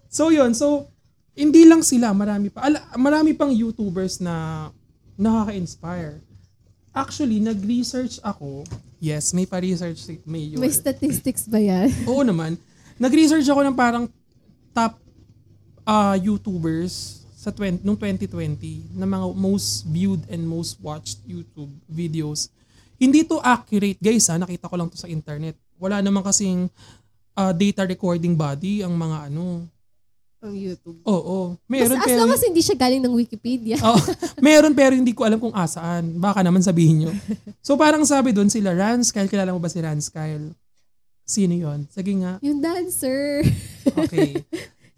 So yun, so hindi lang sila, marami pa. Ala, marami pang YouTubers na nakaka-inspire. Actually, nag-research ako. Yes, may pa-research. May, may statistics ba yan? Oo naman. Nag-research ako ng parang top Uh, YouTubers sa twenty, nung twenty twenty na mga most viewed and most watched YouTube videos. Hindi to accurate, guys, ha? Nakita ko lang to sa internet. Wala naman kasing uh, data recording body ang mga ano. Ang YouTube. Oo. Oh, oh. Meron, as, pero, as long as hindi siya galing ng Wikipedia. Oh, meron pero hindi ko alam kung asaan. Baka naman sabihin nyo. So parang sabi doon sila, Ransky, kilala mo ba si Ransky? Sino yun? Sige nga. Yung dancer. Okay.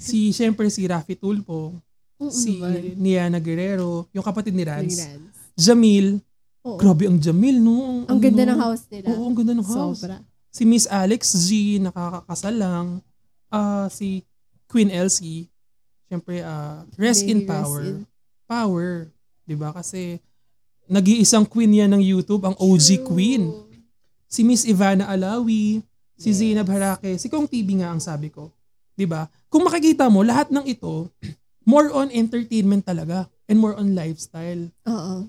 Si, siyempre, si Rafi Tulfo, oh, si man. Niana Guerrero, yung kapatid ni Rans, Rans. Jamil. Oo. Grabe ang Jamil, no? Ang, ang ganda no? ng house nila. Oo, ang ganda ng house. Sobra. Si Miss Alex G, nakakakasal lang. Uh, si Queen Elsie, siyempre, uh, rest Baby in power. Rest in. Power. Diba? Kasi, nag-iisang queen yan ng YouTube, ang O G True. Queen. Si Miss Ivana Alawi, si yes. Zainab Harake, si Kong T V nga ang sabi ko. Diba? Kung makikita mo, lahat ng ito, more on entertainment talaga and more on lifestyle. Oo.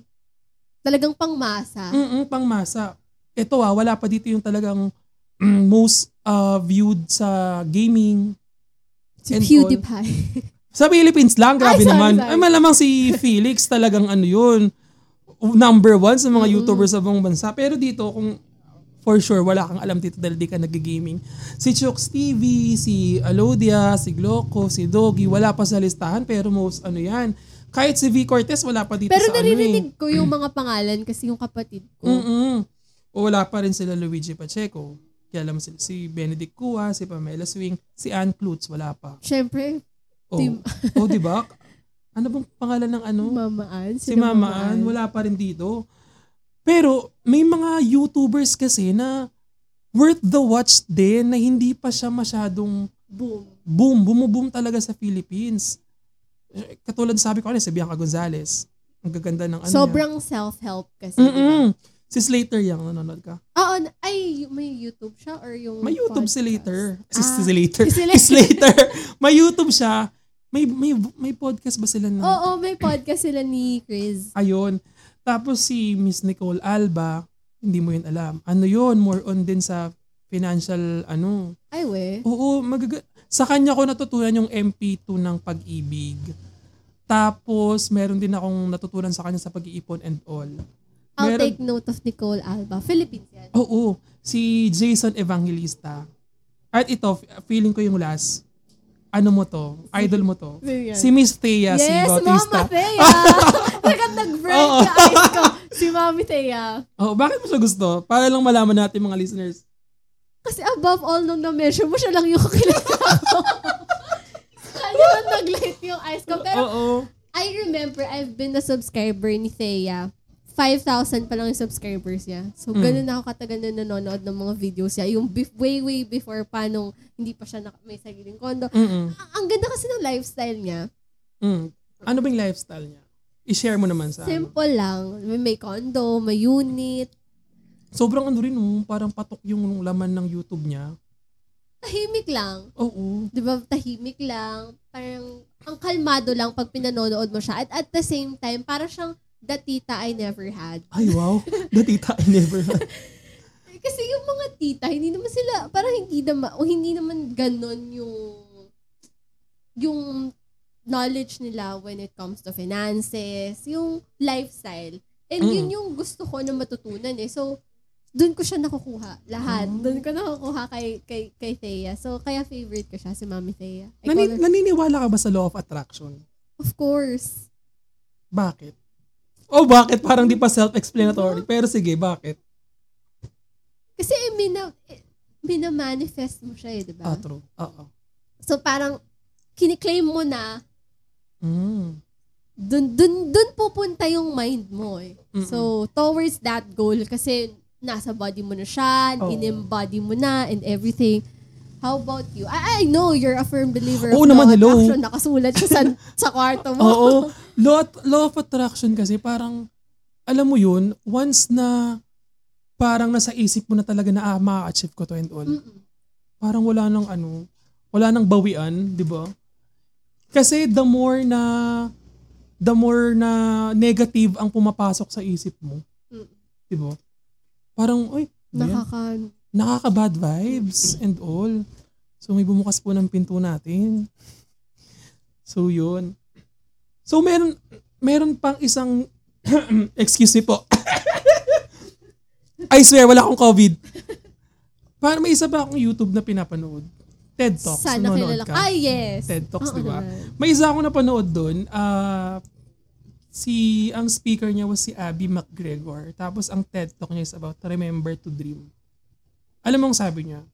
Talagang pangmasa. Mm-mm, pangmasa. Ito ah, wala pa dito yung talagang mm, most uh, viewed sa gaming. Si PewDiePie. Sa Philippines lang, grabe Ay, sorry, naman. Sorry. Ay, malamang si Felix talagang ano yun, number one sa mga mm. YouTubers sa buong bansa. Pero dito, kung for sure, wala kang alam dito dahil di ka nag-gaming. Si Chooks T V, si Alodia, si Gloco, si Doggy, wala pa sa listahan pero most ano yan. Kahit si V. Cortez, wala pa dito pero sa ano eh. Pero naririnig ko yung mga pangalan kasi yung kapatid ko. Mm-mm. O wala pa rin sila Luigi Pacheco. Kaya alam sila, si Benedict Cua, si Pamela Swing, si Ann Klutz, wala pa. Siyempre. O, tim- o diba? Ano bang pangalan ng ano? Mama Ann. Si Mama Ann, wala pa rin dito. Pero may mga YouTubers kasi na worth the watch din na hindi pa siya masyadong boom. Boom. Bumuboom talaga sa Philippines. Katulad sabi ko ano, si Bianca Gonzalez. Ang gaganda ng ano. Sobrang niya. Self-help kasi. Diba? Sis Later yung nanonood ka? Oo. Ay, may YouTube siya or yung may YouTube podcast? Si Later. Sis, ah, si Later. Si Later. Sis Later. May YouTube siya. May, may, may podcast ba sila? Na? Oo, may podcast sila ni Chris. Ayun. Tapos si Miss Nicole Alba, hindi mo yun alam. Ano yun? More on din sa financial ano. Ay, we. Oo. Magaga- sa kanya ko natutunan yung M P two ng pag-ibig. Tapos, meron din akong natutunan sa kanya sa pag-iipon and all. I'll meron, take note of Nicole Alba. Philippines yan. Oo. Si Jason Evangelista. At ito, feeling ko yung last. Ano mo to? Idol mo to? Si Miss Thea, yes, si Bautista. Yes, Mama Thea! Nakat nag-break na eyes ko. Si Mami Thea. Oh, bakit mo siya gusto? Para lang malaman natin mga listeners. Kasi above all, nung na-measure mo, siya lang yung kakilala ko. Kaya nag-light yung eyes ko. Pero oh, oh. I remember, I've been a subscriber ni Thea. five thousand pa lang yung subscribers niya. So, ganun mm. ako katagal na nanonood ng mga videos niya. Yung bef- way, way before pa nung hindi pa siya na- may sagiling kondo. A- ang ganda kasi ng lifestyle niya. Mm. Ano ba yung lifestyle niya? I-share mo naman sa simple ano. Lang. May, may condo, may unit. Sobrang ano rin, oh, parang patok yung laman ng YouTube niya. Tahimik lang. Oo. Di ba, tahimik lang. Parang, ang kalmado lang pag pinanonood mo siya. At at the same time, parang siyang, the tita I never had. Ay, wow. The tita I never had. Kasi yung mga tita, hindi naman sila, parang hindi naman, o hindi naman ganon yung, yung knowledge nila when it comes to finances, yung lifestyle. And mm. yun yung gusto ko na matutunan eh. So, doon ko siya nakukuha. Lahat. Mm. Doon ko nakukuha kay, kay, kay Thea. So, kaya favorite ko siya, si Mami Thea. Nani- naniniwala ka ba sa law of attraction? Of course. Bakit? Oh, bakit? Parang di pa self-explanatory. Pero sige, bakit? Kasi mina, minamanifest mo siya eh, di ba? Ah, true. Oo. So parang kiniklaim mo na mm. dun, dun, dun pupunta yung mind mo eh. Mm-mm. So towards that goal kasi nasa body mo na siya, oh. in-embody mo na and everything. How about you? I, I know you're a firm believer oh, of naman, law of attraction. Nakasulat siya sa, sa kwarto mo. Oo. Oh, oh. Law, law of attraction kasi parang, alam mo yun, once na parang nasa isip mo na talaga na ah, ma-achieve ko to and all, mm-mm. parang wala nang ano, wala nang bawian, di ba? Kasi the more na, the more na negative ang pumapasok sa isip mo, di ba? Parang, oy, nakaka- nakaka-bad vibes and all. So may bumukas po ng pinto natin. So yun. So meron, meron pang isang, excuse me po. I swear, wala akong COVID. Para may isa pa akong YouTube na pinapanood. TED Talks. Sana kilala ka. Ay, yes. TED Talks, oh, diba? Right. May isa akong napanood dun. Uh, si, ang speaker niya was si Abby McGregor. Tapos ang TED Talk niya is about remember to dream. Alam mong sabi niya,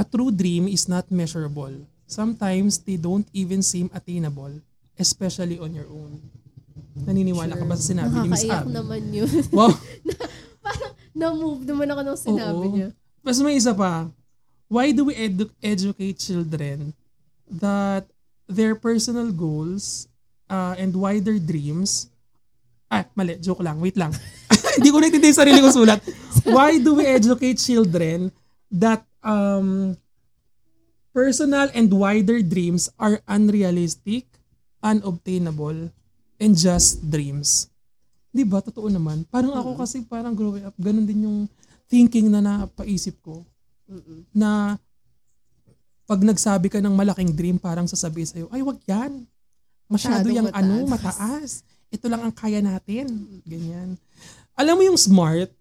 a true dream is not measurable. Sometimes they don't even seem attainable, especially on your own. Naniniwala sure. ka ba sa sinabi ni Miss Abby? Nakakaiyak naman yun. Wow. Parang na-move naman ako nung sinabi Oo. niya. Mas may isa pa, why do we edu- educate children that their personal goals uh, and wider dreams ah, mali, joke lang, wait lang. Hindi ko naiintindihan sarili kong sulat. Why do we educate children that um, personal and wider dreams are unrealistic, unobtainable, and just dreams? Di ba? Totoo naman. Parang ako kasi parang growing up, ganun din yung thinking na napaisip ko. Na pag nagsabi ka ng malaking dream, parang sasabihin sa'yo, ay wag yan. Masyado yung ano, mataas. Ito lang ang kaya natin. Ganyan. Alam mo yung smart?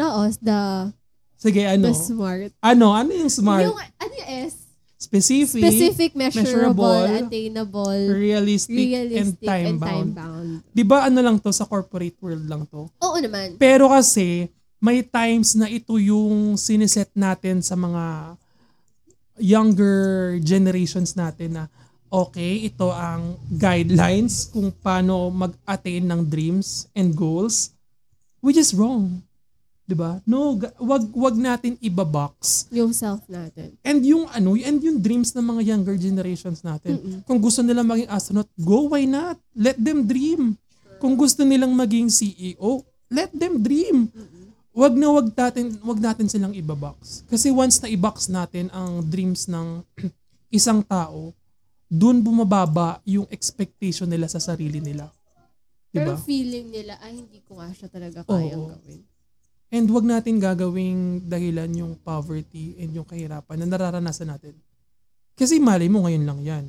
Oo, the... Sige, ano? The smart. Ano? Ano yung smart? Yung, ano yung S? Specific, Specific measurable, measurable, attainable, realistic, realistic and time-bound. Time diba ano lang to, sa corporate world lang to? Oo naman. Pero kasi, may times na ito yung siniset natin sa mga younger generations natin na okay, ito ang guidelines kung paano mag-attain ng dreams and goals. Which is wrong. Diba? No, wag wag natin iba-box yung self natin. And yung ano, and yung dreams ng mga younger generations natin. Mm-mm. Kung gusto nilang maging astronaut, go, why not? Let them dream. Sure. Kung gusto nilang maging C E O, let them dream. Mm-mm. Wag na wag natin wag natin silang iba-box. Kasi once na i-box natin ang dreams ng isang tao, doon bumababa yung expectation nila sa sarili nila. Diba? Pero feeling nila, ay hindi ko nga siya talaga kayang Oo. gawin. And wag natin gagawing dahilan yung poverty and yung kahirapan na nararanasan natin. Kasi malay mo ngayon lang yan.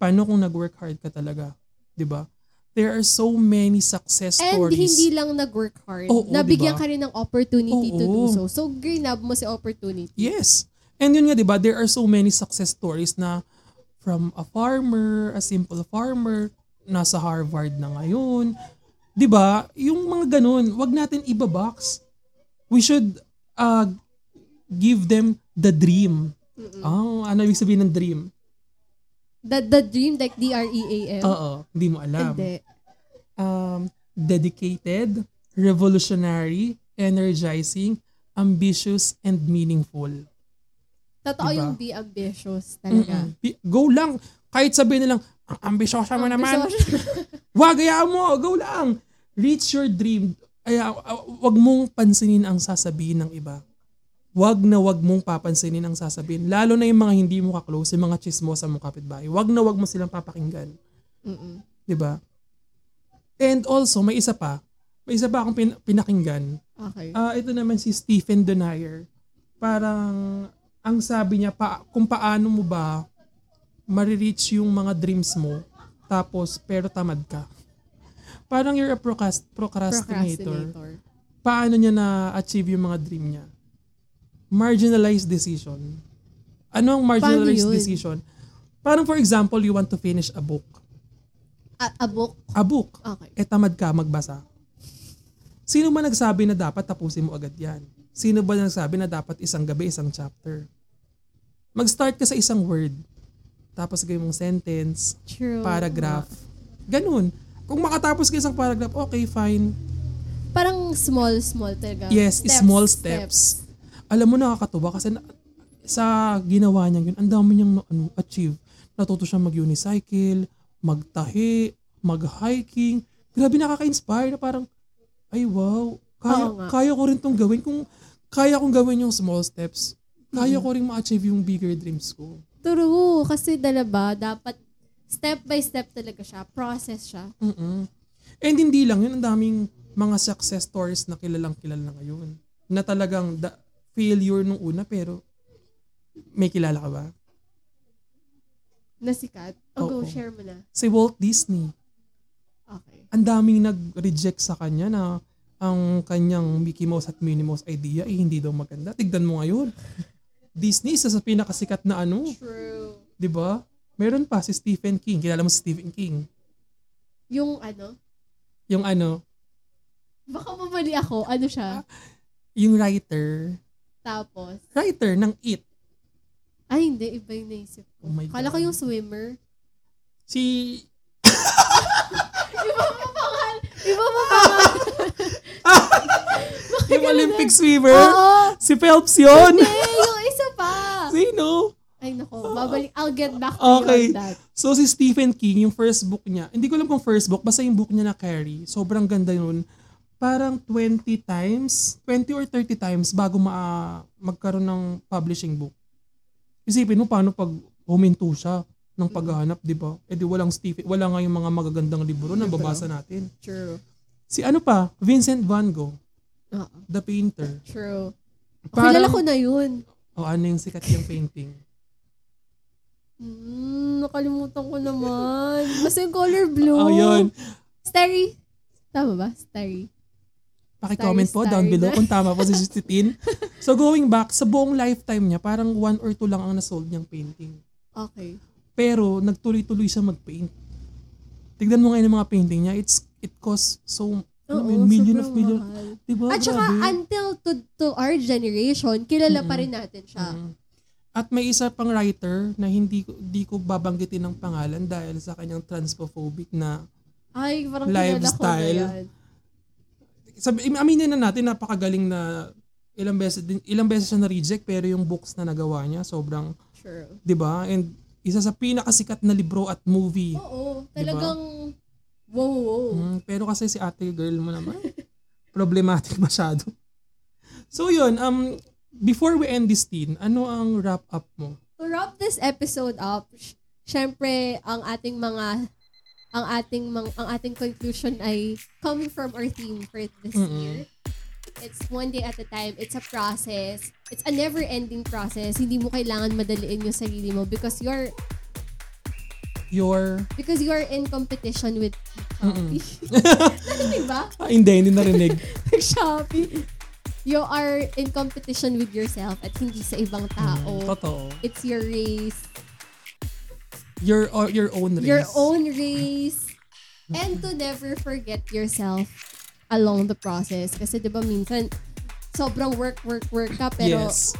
Paano kung nag-work hard ka talaga? Diba? There are so many success and stories. And hindi lang nag-work hard. Oo, nabigyan diba? Ka rin ng opportunity Oo. to do so. So, grab mo si opportunity. Yes. And yun nga, diba? There are so many success stories na from a farmer, a simple farmer, nasa Harvard na ngayon. 'Di ba? Yung mga ganun, wag natin iba-box. We should uh, give them the dream. Mm-mm. Oh, ano ibig sabihin ng dream? The the dream like D R E A M. Oo, hindi mo alam. Hindi. Um, dedicated, revolutionary, energizing, ambitious and meaningful. Totoo diba? Yung be ambitious talaga. Mm-hmm. Go lang. Kahit sabihin nilang, ang ambisyosa mo naman. Wag, hayaan mo. Go lang. Reach your dream. Ay, wag mong pansinin ang sasabihin ng iba. Wag na wag mong papansinin ang sasabihin. Lalo na yung mga hindi mo ka-close, yung mga chismosa mong kapitbahay. Wag na wag mo silang papakinggan. Mm-mm. Diba? And also, may isa pa. May isa pa akong pin- pinakinggan. Okay. Uh, ito naman si Stephen Donayer. Parang, ang sabi niya, pa, kung paano mo ba marireach yung mga dreams mo, tapos, pero tamad ka. Parang you're a procrast- procrastinator. procrastinator. Paano niya na-achieve yung mga dream niya? Marginalized decision. Ano ang marginalized decision? Parang for example, you want to finish a book. A, a book? A book. Okay. Eh tamad ka magbasa. Sino ba nagsabi na dapat tapusin mo agad yan? Sino ba nagsabi na dapat isang gabi, isang chapter? Mag-start ka sa isang word. Tapos gawin mong sentence, true, paragraph. Ganun. Kung makatapos ka isang paragraph, okay, fine. Parang small, small talaga. Yes, steps, small steps. steps. Alam mo, nakakatuwa kasi na, sa ginawa niya yun, ang dami niyang ano, achieve. Natuto siyang mag-unicycle, magtahi, mag-hiking. Grabe nakaka-inspire na parang, ay wow, kaya, kaya ko rin tong gawin. Kung kaya kong gawin yung small steps, kaya mm. ko rin ma-achieve yung bigger dreams ko. True, kasi dalawa, dapat step by step talaga siya, process siya. Mm-mm. And hindi lang yun, ang daming mga success stories na kilalang kilala na ngayon. Na talagang, da- failure nung una, pero may kilala ka ba? Nasikat? O go, share mo na. Si Walt Disney. Okay. Ang daming nag-reject sa kanya na ang kanyang Mickey Mouse at Minnie Mouse idea eh, hindi daw maganda. Tignan mo ngayon. Disney, isa sa pinakasikat na ano. True. Diba? Meron pa si Stephen King. Kilala mo si Stephen King? Yung ano? Yung ano? Baka mabali ako. Ano siya? Yung writer. Tapos? Writer ng It. Ay, hindi. Iba yung naisip ko. Oh my God. Kala ko yung swimmer. Si... Iba mo pangal. Iba mo pangal. Yung Olympic swimmer? Oo. Si Phelps yun. Hindi, yung isa pa. Sino? Ay, nako. Babalik. I'll get back to okay. you on that. So, si Stephen King, yung first book niya. Hindi ko alam kung first book. Basta yung book niya na Carrie. Sobrang ganda yun. Parang twenty times, twenty or thirty times bago ma- magkaroon ng publishing book. Isipin mo paano pag huminto siya ng paghahanap, di ba? E di walang Stephen, wala nga yung mga magagandang libro na babasa natin. True. Si ano pa? Vincent Van Gogh. Uh-huh. The Painter. True. Parang, kilala ko na yun. O oh, ano yung sikat yung painting? Hmm, nakalimutan ko naman. Basta yung color blue. O oh, yun. Starry. Tama ba? Starry. Paki-comment po down below kung tama po si Justine. So going back, sa buong lifetime niya, parang one or two lang ang nasold niyang painting. Okay. Pero nagtuloy-tuloy siya mag-paint. Tignan mo ngayon ang mga painting niya, it's it costs so ano, million of million. Diba, at saka grabe? Until to, to our generation, kilala mm-hmm. pa rin natin siya. Mm-hmm. At may isa pang writer na hindi, hindi ko babanggitin ng pangalan dahil sa kanyang transphobic na ay, parang lifestyle. Sabi, aminin na natin, napakagaling na ilang beses din, ilang beses siya na-reject pero yung books na nagawa niya sobrang sure. 'Di ba? And isa sa pinakasikat na libro at movie. Oo, talagang diba? Wow. wow. Mm, pero kasi si Ate Girl mo naman problematic masyado. So 'yun, um before we end this scene, ano ang wrap up mo? To wrap this episode up, syempre ang ating mga ang ating mang, ang ating conclusion ay coming from our theme for this mm-mm. year. It's one day at a time. It's a process. It's a never-ending process. Hindi mo kailangan madaliin yung sarili mo because you're you're because you're in competition with Shopee. Narinig ba? Ah, hindi, hindi narinig. Shopee. You are in competition with yourself at hindi sa ibang tao. Mm, totoo. It's your race. Your or your own race. Your own race. And to never forget yourself along the process. Kasi diba minsan, sobrang work, work, work ka. Pero yes.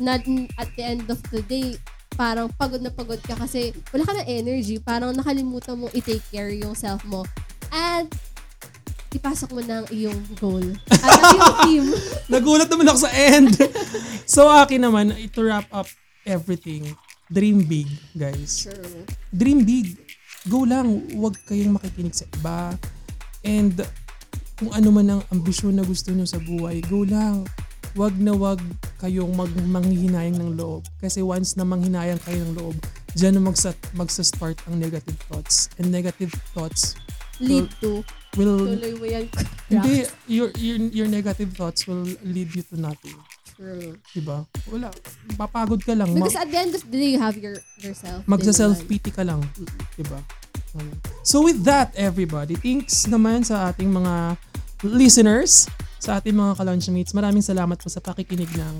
Not at the end of the day, parang pagod na pagod ka kasi wala ka na energy. Parang nakalimutan mo i-take care yung self mo. At ipasok mo na ang iyong goal. At ang iyong team. Nagulat naman ako sa end. So akin naman, to wrap up everything, dream big, guys. True. Dream big. Go lang. Huwag kayong makikinig sa iba. And kung ano man ang ambisyon na gusto nyo sa buhay, go lang. Huwag na huwag kayong mag- manghihinayang ng loob. Kasi once na manghinayang kayo ng loob, dyan magsa- magsa-start ang negative thoughts. And negative thoughts lead to will, tuloy mo yan. Hindi, your, your, your negative thoughts will lead you to nothing. True. Diba? Wala. Papagod ka lang. Because Ma- at the end of the day, you have your, yourself. Magsa-self-pity ka lang. Diba? So with that, everybody, thanks naman sa ating mga listeners, sa ating mga ka-lunchmates. Maraming salamat po sa pakikinig ng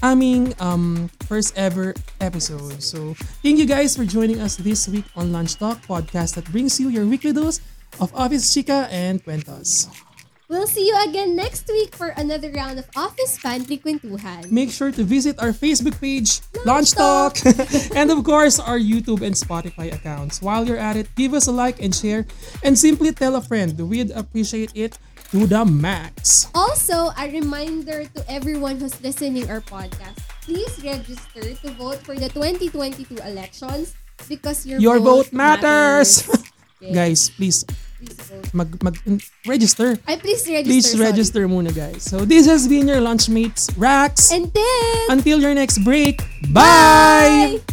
aming um, first ever episode. So thank you guys for joining us this week on Lunch Talk, podcast that brings you your weekly dose of Office Chica and Cuentas. We'll see you again next week for another round of Office Pantry Kwentuhan. Make sure to visit our Facebook page, Lunch Talk, and of course, our YouTube and Spotify accounts. While you're at it, give us a like and share, and simply tell a friend. We'd appreciate it to the max. Also, a reminder to everyone who's listening our podcast, please register to vote for the twenty twenty-two elections because your, your vote, vote matters. matters. Okay. Guys, please, please mag, mag, register. I please register. Please sorry. register muna, guys. So this has been your lunchmates, Rax. And then, until your next break, bye! bye!